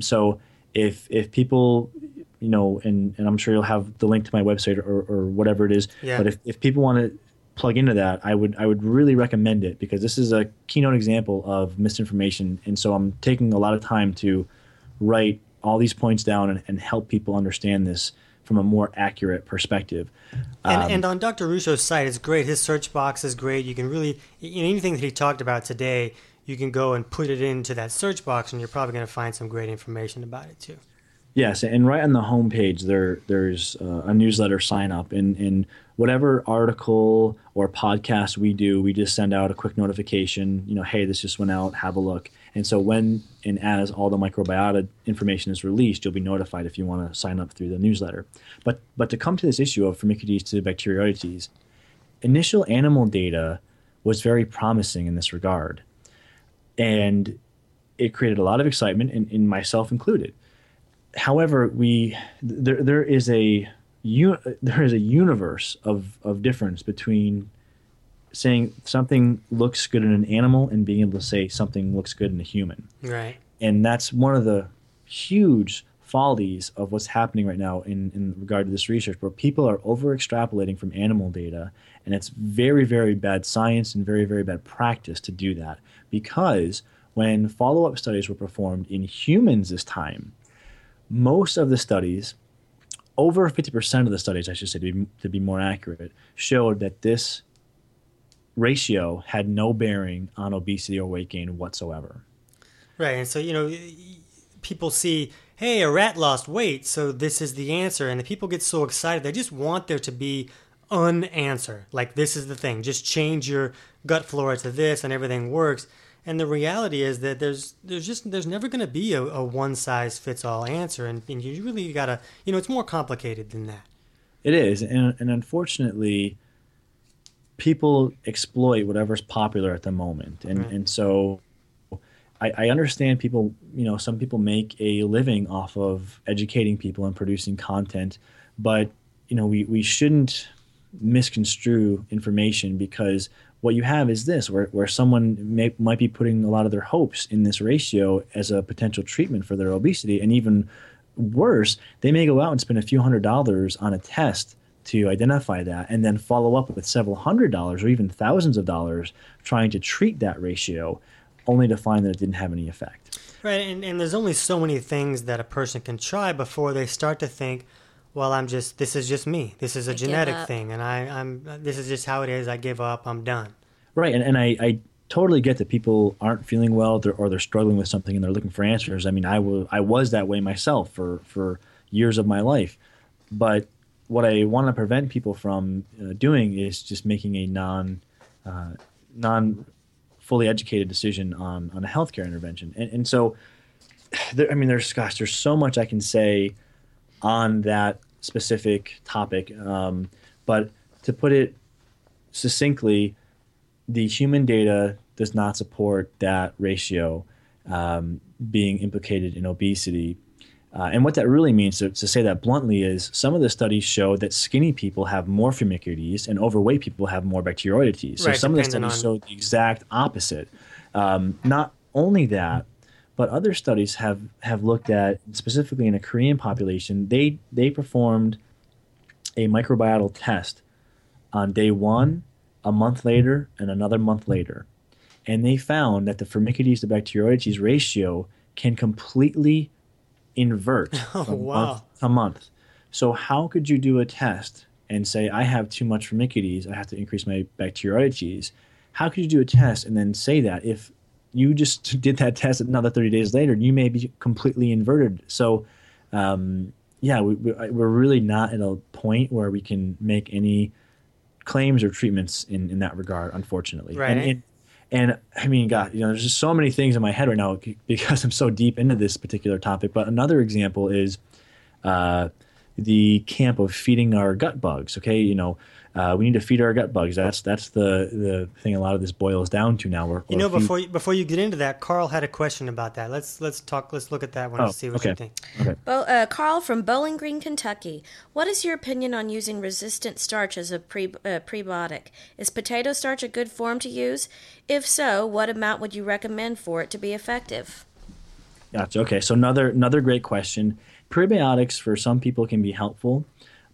So if people, you know, and I'm sure you'll have the link to my website or whatever it is, but if people want to plug into that, I would really recommend it, because this is a keynote example of misinformation. And so I'm taking a lot of time to write all these points down and help people understand this from a more accurate perspective. And on Dr. Ruscio's site, it's great. His search box is great. You can really, anything that he talked about today, you can go and put it into that search box, and you're probably going to find some great information about it too. Yes, and right on the homepage, there's a newsletter sign up, and whatever article or podcast we do, we just send out a quick notification, you know, hey, this just went out, have a look. And so when and as all the microbiota information is released, you'll be notified if you want to sign up through the newsletter. But to come to this issue of Firmicutes to Bacteroidetes, initial animal data was very promising in this regard. And it created a lot of excitement, in myself included. However, there is a universe of difference between saying something looks good in an animal and being able to say something looks good in a human. Right. And that's one of the huge follies of what's happening right now in regard to this research, where people are over-extrapolating from animal data, and it's very, very bad science and very, very bad practice to do that, because when follow-up studies were performed in humans this time, most of the studies, over 50% of the studies, I should say, to be more accurate, showed that this ratio had no bearing on obesity or weight gain whatsoever. Right. And so, you know, people see, hey, a rat lost weight, so this is the answer. And the people get so excited. They just want there to be an answer. Like, this is the thing. Just change your gut flora to this and everything works. And the reality is that there's never going to be a one-size-fits-all answer, and you really got to, you know, it's more complicated than that. It is, and unfortunately, people exploit whatever's popular at the moment, and so I understand people, you know, some people make a living off of educating people and producing content, but, you know, we shouldn't misconstrue information, because what you have is this, where someone might be putting a lot of their hopes in this ratio as a potential treatment for their obesity. And even worse, they may go out and spend a few $100s on a test to identify that, and then follow up with several $100s or even thousands of dollars trying to treat that ratio, only to find that it didn't have any effect. Right, and there's only so many things that a person can try before they start to think, well, this is just me. This is a genetic thing, and I'm this is just how it is. I give up. I'm done. Right, and I totally get that people aren't feeling well, or they're struggling with something, and they're looking for answers. I mean, I was that way myself for years of my life. But what I want to prevent people from doing is just making a non fully educated decision on a healthcare intervention. And so, there's so much I can say on that specific topic, but to put it succinctly, the human data does not support that ratio being implicated in obesity, and what that really means, to say that bluntly, is some of the studies showed that skinny people have more Firmicutes and overweight people have more Bacteroidetes, so some of the studies showed the exact opposite. Not only that, but other studies have looked at, specifically in a Korean population, they performed a microbiota test on day 1, a month later, and another month later. and they found that the Firmicutes to Bacteroidetes ratio can completely invert from month to month. So how could you do a test and say, I have too much Firmicutes, I have to increase my Bacteroidetes? How could you do a test and then say that? If you just did that test another 30 days later, you may be completely inverted. So we're really not at a point where we can make any claims or treatments in that regard, unfortunately. Right. And I mean, God, there's just so many things in my head right now because I'm so deep into this particular topic. But another example is the camp of feeding our gut bugs. Okay, we need to feed our gut bugs. That's the thing a lot of this boils down to now. Before you get into that, Carl had a question about that. Let's look at that one and see what you think. Okay. Carl from Bowling Green, Kentucky. What is your opinion on using resistant starch as a prebiotic? Is potato starch a good form to use? If so, what amount would you recommend for it to be effective? Gotcha. Okay, so another great question. Prebiotics for some people can be helpful,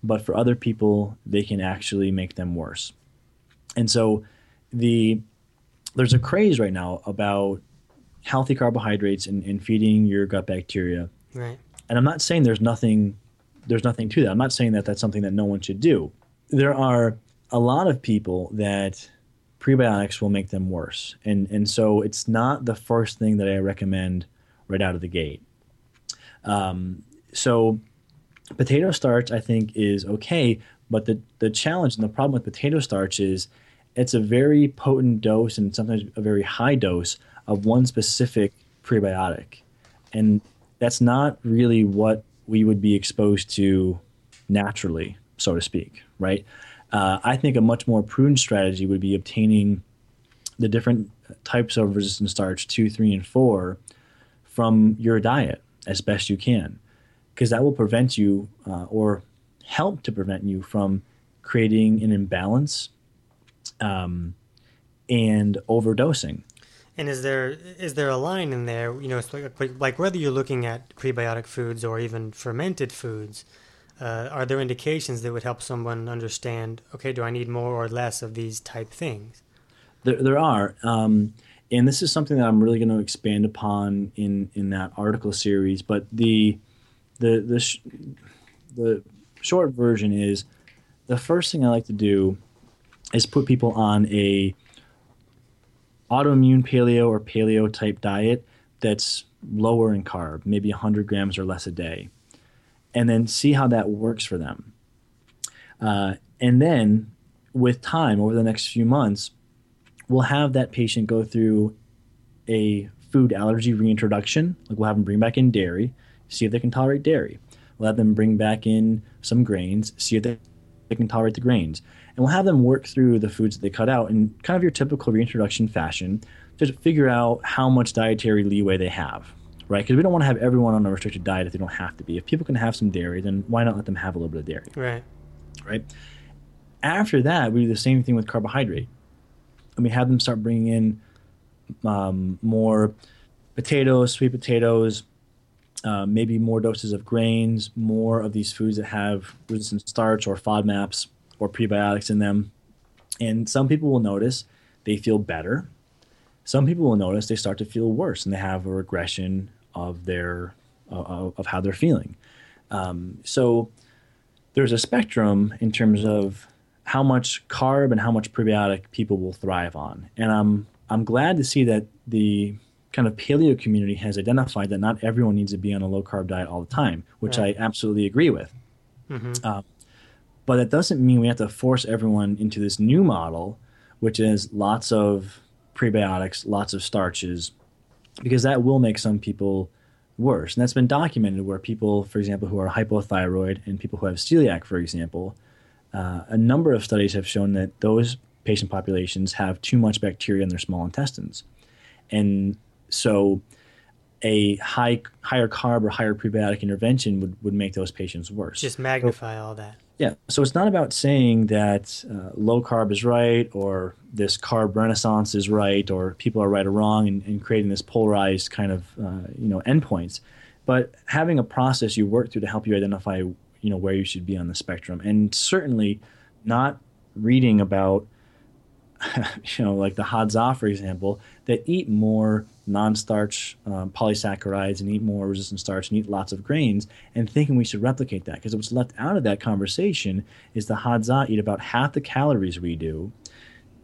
but for other people, they can actually make them worse. And so there's a craze right now about healthy carbohydrates and feeding your gut bacteria. Right. And I'm not saying there's nothing to that. I'm not saying that that's something that no one should do. There are a lot of people that prebiotics will make them worse. And so it's not the first thing that I recommend right out of the gate. So potato starch, I think, is okay, but the challenge and the problem with potato starch is it's a very potent dose and sometimes a very high dose of one specific prebiotic. And that's not really what we would be exposed to naturally, so to speak, right? I think a much more prudent strategy would be obtaining the different types of resistant starch 2, 3, and 4 from your diet as best you can, because that will prevent you or help to prevent you from creating an imbalance and overdosing. And is there a line in there, it's like whether you're looking at prebiotic foods or even fermented foods, are there indications that would help someone understand, okay, do I need more or less of these type things? There are. And this is something that I'm really going to expand upon in that article series. But the short version is, the first thing I like to do is put people on a autoimmune paleo or paleo type diet that's lower in carb, maybe 100 grams or less a day, and then see how that works for them. And then with time, over the next few months, we'll have that patient go through a food allergy reintroduction. Like, we'll have them bring back in dairy, see if they can tolerate dairy. We'll have them bring back in some grains, see if they can tolerate the grains. And we'll have them work through the foods that they cut out in kind of your typical reintroduction fashion to figure out how much dietary leeway they have, right? Because we don't want to have everyone on a restricted diet if they don't have to be. If people can have some dairy, then why not let them have a little bit of dairy? Right? After that, we do the same thing with carbohydrate. And we have them start bringing in more potatoes, sweet potatoes, maybe more doses of grains, more of these foods that have resistant starch or FODMAPs or prebiotics in them. And some people will notice they feel better. Some people will notice they start to feel worse and they have a regression of their of how they're feeling. So there's a spectrum in terms of how much carb and how much prebiotic people will thrive on. And I'm glad to see that the kind of paleo community has identified that not everyone needs to be on a low-carb diet all the time, which I absolutely agree with. Mm-hmm. But that doesn't mean we have to force everyone into this new model, which is lots of prebiotics, lots of starches, because that will make some people worse. And that's been documented where people, for example, who are hypothyroid and people who have celiac, for example, a number of studies have shown that those patient populations have too much bacteria in their small intestines. And so a higher carb or higher prebiotic intervention would make those patients worse. Just magnify all that. Yeah. So it's not about saying that low carb is right or this carb renaissance is right or people are right or wrong and creating this polarized kind of, endpoints. But having a process you work through to help you identify where you should be on the spectrum, and certainly not reading about like the Hadza, for example, that eat more non-starch polysaccharides and eat more resistant starch and eat lots of grains, and thinking we should replicate that, because what's left out of that conversation is the Hadza eat about half the calories we do.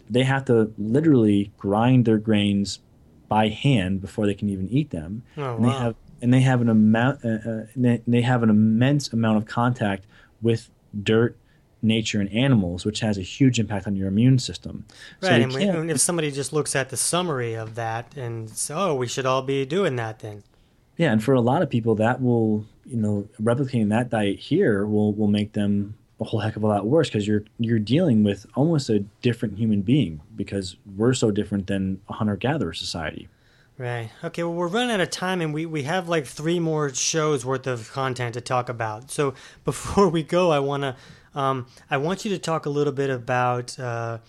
They have to literally grind their grains by hand before they can even eat them. Oh, and, wow. They have an immense amount of contact with dirt, nature, and animals, which has a huge impact on your immune system. Right, so and if somebody just looks at the summary of that and says, oh, we should all be doing that then. Yeah, and for a lot of people, that will, replicating that diet here will make them a whole heck of a lot worse, because you're dealing with almost a different human being, because we're so different than a hunter-gatherer society. Right. Okay, well, we're running out of time, and we have like 3 more shows worth of content to talk about. So before we go, I want you to talk a little bit about the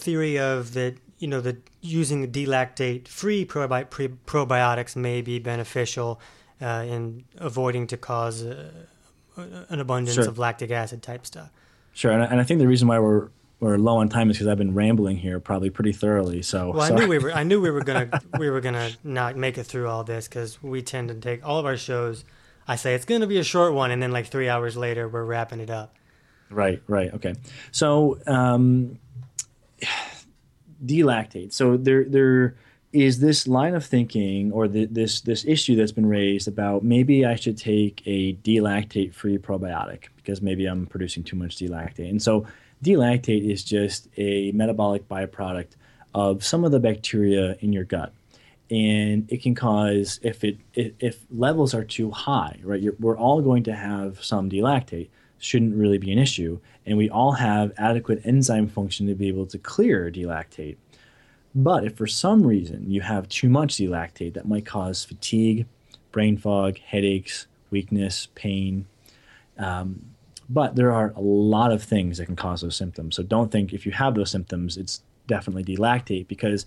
theory of that, that using delactate-free probiotics may be beneficial in avoiding to cause an abundance of lactic acid type stuff. Sure, and I think the reason why we're low on time is because I've been rambling here probably pretty thoroughly. I knew we were gonna not make it through all this, because we tend to take all of our shows. I say it's going to be a short one, and then like 3 hours later, we're wrapping it up. Right. Okay. So delactate. So there is this line of thinking, or this issue that's been raised about maybe I should take a delactate-free probiotic because maybe I'm producing too much delactate, and so. Delactate is just a metabolic byproduct of some of the bacteria in your gut, and it can cause, if levels are too high, right? We're all going to have some delactate. Shouldn't really be an issue, and we all have adequate enzyme function to be able to clear delactate. But if for some reason you have too much delactate, that might cause fatigue, brain fog, headaches, weakness, pain. But there are a lot of things that can cause those symptoms. So don't think if you have those symptoms, it's definitely delactate, because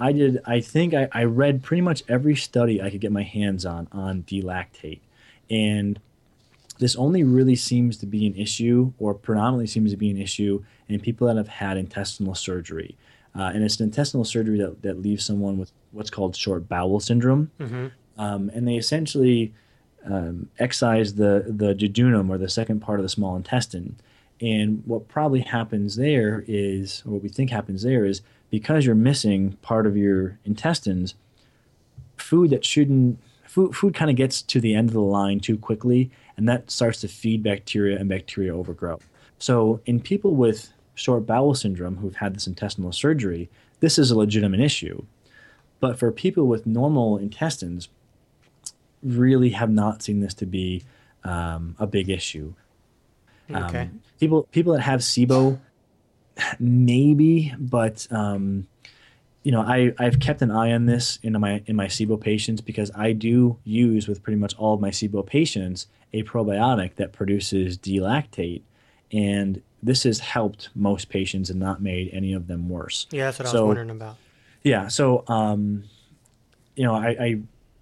I read pretty much every study I could get my hands on delactate. And this only really seems to be an issue, or predominantly seems to be an issue, in people that have had intestinal surgery. And it's an intestinal surgery that leaves someone with what's called short bowel syndrome. Mm-hmm. And they essentially... excise the jejunum, or the second part of the small intestine. And what probably happens there is, or what we think happens there is, because you're missing part of your intestines, food kind of gets to the end of the line too quickly, and that starts to feed bacteria, and bacteria overgrow. So in people with short bowel syndrome who've had this intestinal surgery, this is a legitimate issue. But for people with normal intestines, really have not seen this to be a big issue. Okay. People that have SIBO, maybe, but I've kept an eye on this in my SIBO patients, because I do use, with pretty much all of my SIBO patients, a probiotic that produces delactate, and this has helped most patients and not made any of them worse. Yeah, that's what I was wondering about. Yeah, so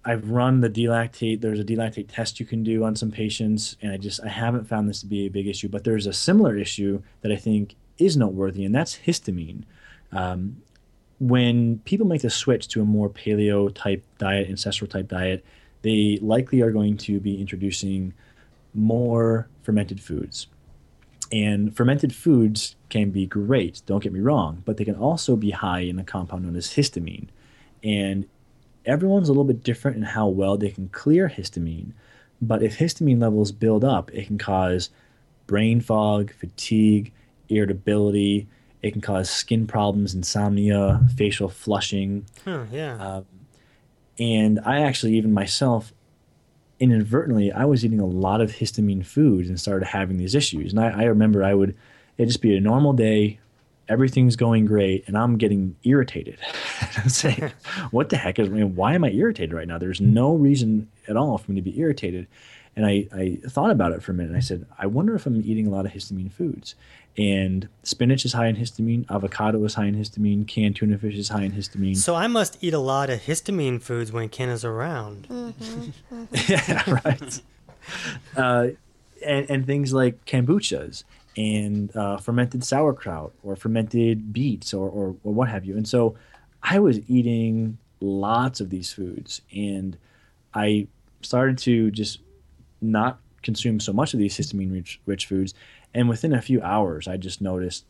I've run the delactate. There's a delactate test you can do on some patients, and I haven't found this to be a big issue. But there's a similar issue that I think is noteworthy, and that's histamine. When people make the switch to a more paleo-type diet, ancestral-type diet, they likely are going to be introducing more fermented foods. And fermented foods can be great, don't get me wrong, but they can also be high in a compound known as histamine. And everyone's a little bit different in how well they can clear histamine, but if histamine levels build up, it can cause brain fog, fatigue, irritability. It can cause skin problems, insomnia, facial flushing. Oh, yeah. And I actually, even myself, inadvertently, I was eating a lot of histamine foods and started having these issues. And I remember it'd just be a normal day. Everything's going great, and I'm getting irritated. I'm saying, what the heck why am I irritated right now? There's no reason at all for me to be irritated. And I thought about it for a minute, and I said, I wonder if I'm eating a lot of histamine foods. And spinach is high in histamine, avocado is high in histamine, canned tuna fish is high in histamine. So I must eat a lot of histamine foods when Ken is around. Mm-hmm. Yeah, right. And things like kombuchas and fermented sauerkraut or fermented beets or what have you. And so I was eating lots of these foods, and I started to just not consume so much of these histamine-rich foods. And within a few hours, I just noticed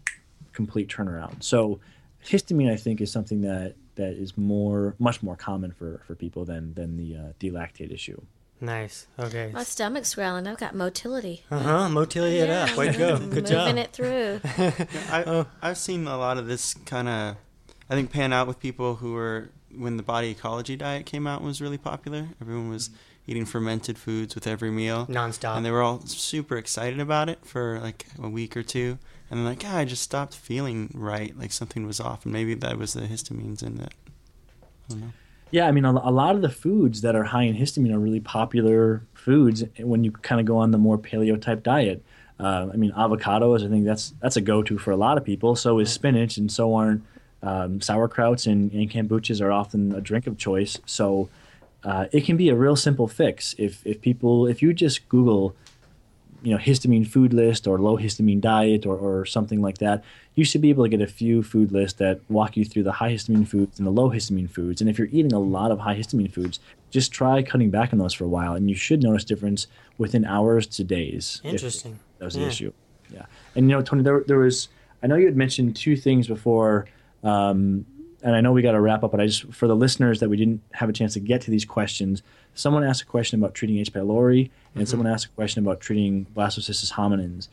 complete turnaround. So histamine, I think, is something that is much more common for people than the lactate issue. Nice. Okay. My stomach's growling. I've got motility. Motility it up. Way to go. Good job. Moving it through. I've seen a lot of this kind of, I think, pan out with people who were, when the body ecology diet came out and was really popular, everyone was eating fermented foods with every meal. Nonstop. And they were all super excited about it for like a week or two. And they're like, I just stopped feeling right. Like something was off. And maybe that was the histamines in it. I don't know. Yeah, I mean, a lot of the foods that are high in histamine are really popular foods when you kind of go on the more paleo-type diet. I mean, avocados, I think that's a go-to for a lot of people. So is spinach, and so on. Sauerkrauts and kombuchas are often a drink of choice. So it can be a real simple fix if you just Google, histamine food list or low histamine diet or something like that, you should be able to get a few food lists that walk you through the high histamine foods and the low histamine foods. And if you're eating a lot of high histamine foods, just try cutting back on those for a while, and you should notice difference within hours to days. Interesting. If that was the issue. Yeah. And Tony, there was, I know you had mentioned two things before, and I know we got to wrap up, but for the listeners that we didn't have a chance to get to these questions, someone asked a question about treating H. pylori, and someone asked a question about treating Blastocystis hominis.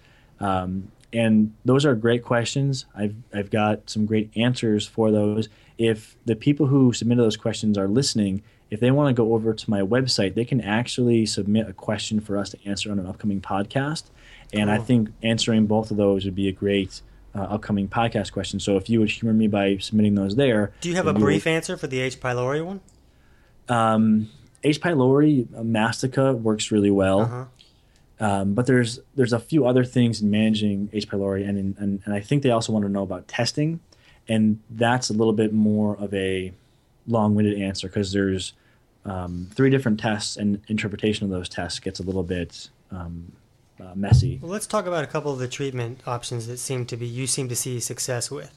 And those are great questions. I've got some great answers for those. If the people who submitted those questions are listening, if they want to go over to my website, they can actually submit a question for us to answer on an upcoming podcast. And I think answering both of those would be a great upcoming podcast question. So if you would humor me by submitting those there. Do you have a brief answer for the H. pylori one? H. pylori, mastica works really well. But there's a few other things in managing H. pylori, and I think they also want to know about testing. And that's a little bit more of a long-winded answer, because there's three different tests, and interpretation of those tests gets a little bit messy. Well, let's talk about a couple of the treatment options that you seem to see success with.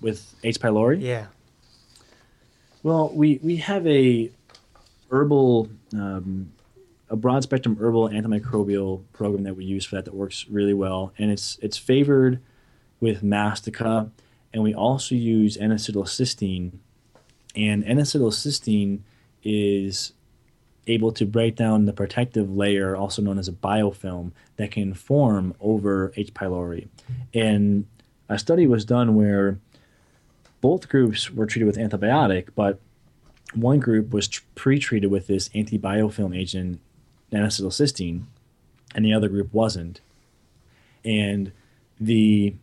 With H. pylori? Yeah. Well, we have a broad spectrum herbal antimicrobial program that we use for that works really well, and it's favored with mastica, and we also use N-acetylcysteine, and N-acetylcysteine is able to break down the protective layer, also known as a biofilm, that can form over H. pylori. And a study was done where both groups were treated with antibiotic, but one group was pre-treated with this antibiofilm agent, N-acetylcysteine, and the other group wasn't. And the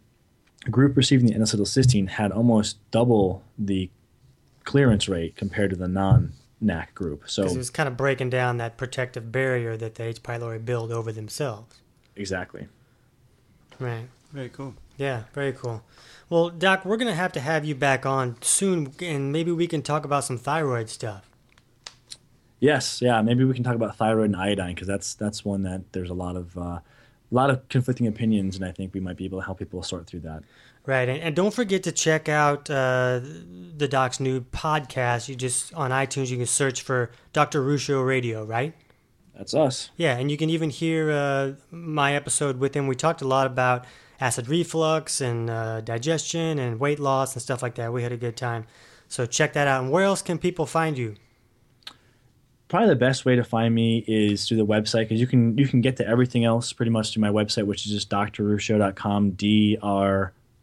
group receiving the N-acetylcysteine had almost double the clearance rate compared to the non-NAC group. So it was kind of breaking down that protective barrier that the H. pylori build over themselves. Exactly. Right. Very cool. Yeah, very cool. Well, Doc, we're going to have you back on soon, and maybe we can talk about some thyroid stuff. Yes, yeah, maybe we can talk about thyroid and iodine, because that's one that there's a lot of conflicting opinions, and I think we might be able to help people sort through that. Right, and don't forget to check out the Doc's new podcast. You just, on iTunes, you can search for Dr. Ruscio Radio, right? That's us. Yeah, and you can even hear my episode with him. We talked a lot about acid reflux and digestion and weight loss and stuff like that. We had a good time. So check that out. And where else can people find you? Probably the best way to find me is through the website, because you can get to everything else pretty much through my website, which is just drruscio.com,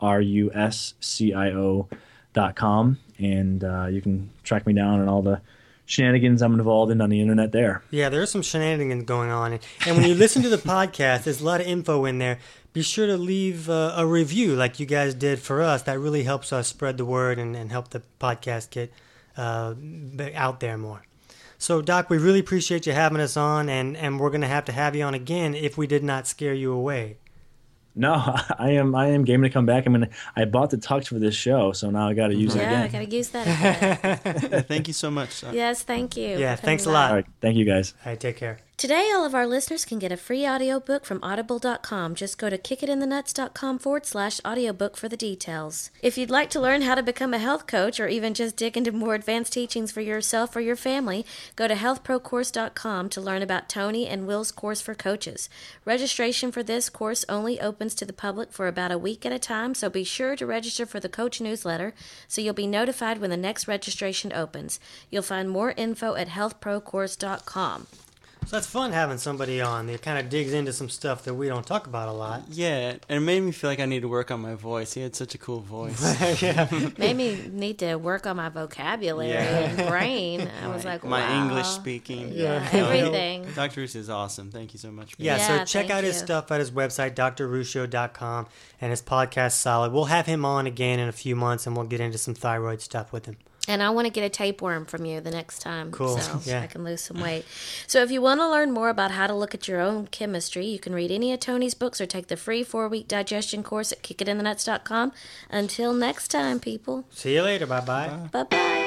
drruscio.com. And you can track me down and all the shenanigans I'm involved in on the internet there. Yeah, there's some shenanigans going on. And when you listen to the podcast, there's a lot of info in there. Be sure to leave a review like you guys did for us. That really helps us spread the word and help the podcast get out there more. So, Doc, we really appreciate you having us on, and we're going to have you on again if we did not scare you away. No, I am game to come back. I bought the tux for this show, so now I got to use it again. Yeah, I got to use that again. Thank you so much. Yes, thank you. Yeah, thanks a lot. All right, thank you guys. All right, take care. Today, all of our listeners can get a free audiobook from audible.com. Just go to kickitinthenuts.com/audiobook for the details. If you'd like to learn how to become a health coach or even just dig into more advanced teachings for yourself or your family, go to healthprocourse.com to learn about Tony and Will's course for coaches. Registration for this course only opens to the public for about a week at a time, so be sure to register for the coach newsletter so you'll be notified when the next registration opens. You'll find more info at healthprocourse.com. So that's fun having somebody on that kind of digs into some stuff that we don't talk about a lot. Yeah, and it made me feel like I need to work on my voice. He had such a cool voice. Yeah. Made me need to work on my vocabulary and brain. I was like, wow. My English speaking. Yeah, everything. Dr. Ruscio is awesome. Thank you so much. So check out his stuff at his website, drruscio.com, and his podcast, Solid. We'll have him on again in a few months, and we'll get into some thyroid stuff with him. And I want to get a tapeworm from you the next time, so I can lose some weight. So if you want to learn more about how to look at your own chemistry, you can read any of Tony's books or take the free 4-week digestion course at kickitinthenuts.com. Until next time, people. See you later. Bye-bye. Bye-bye.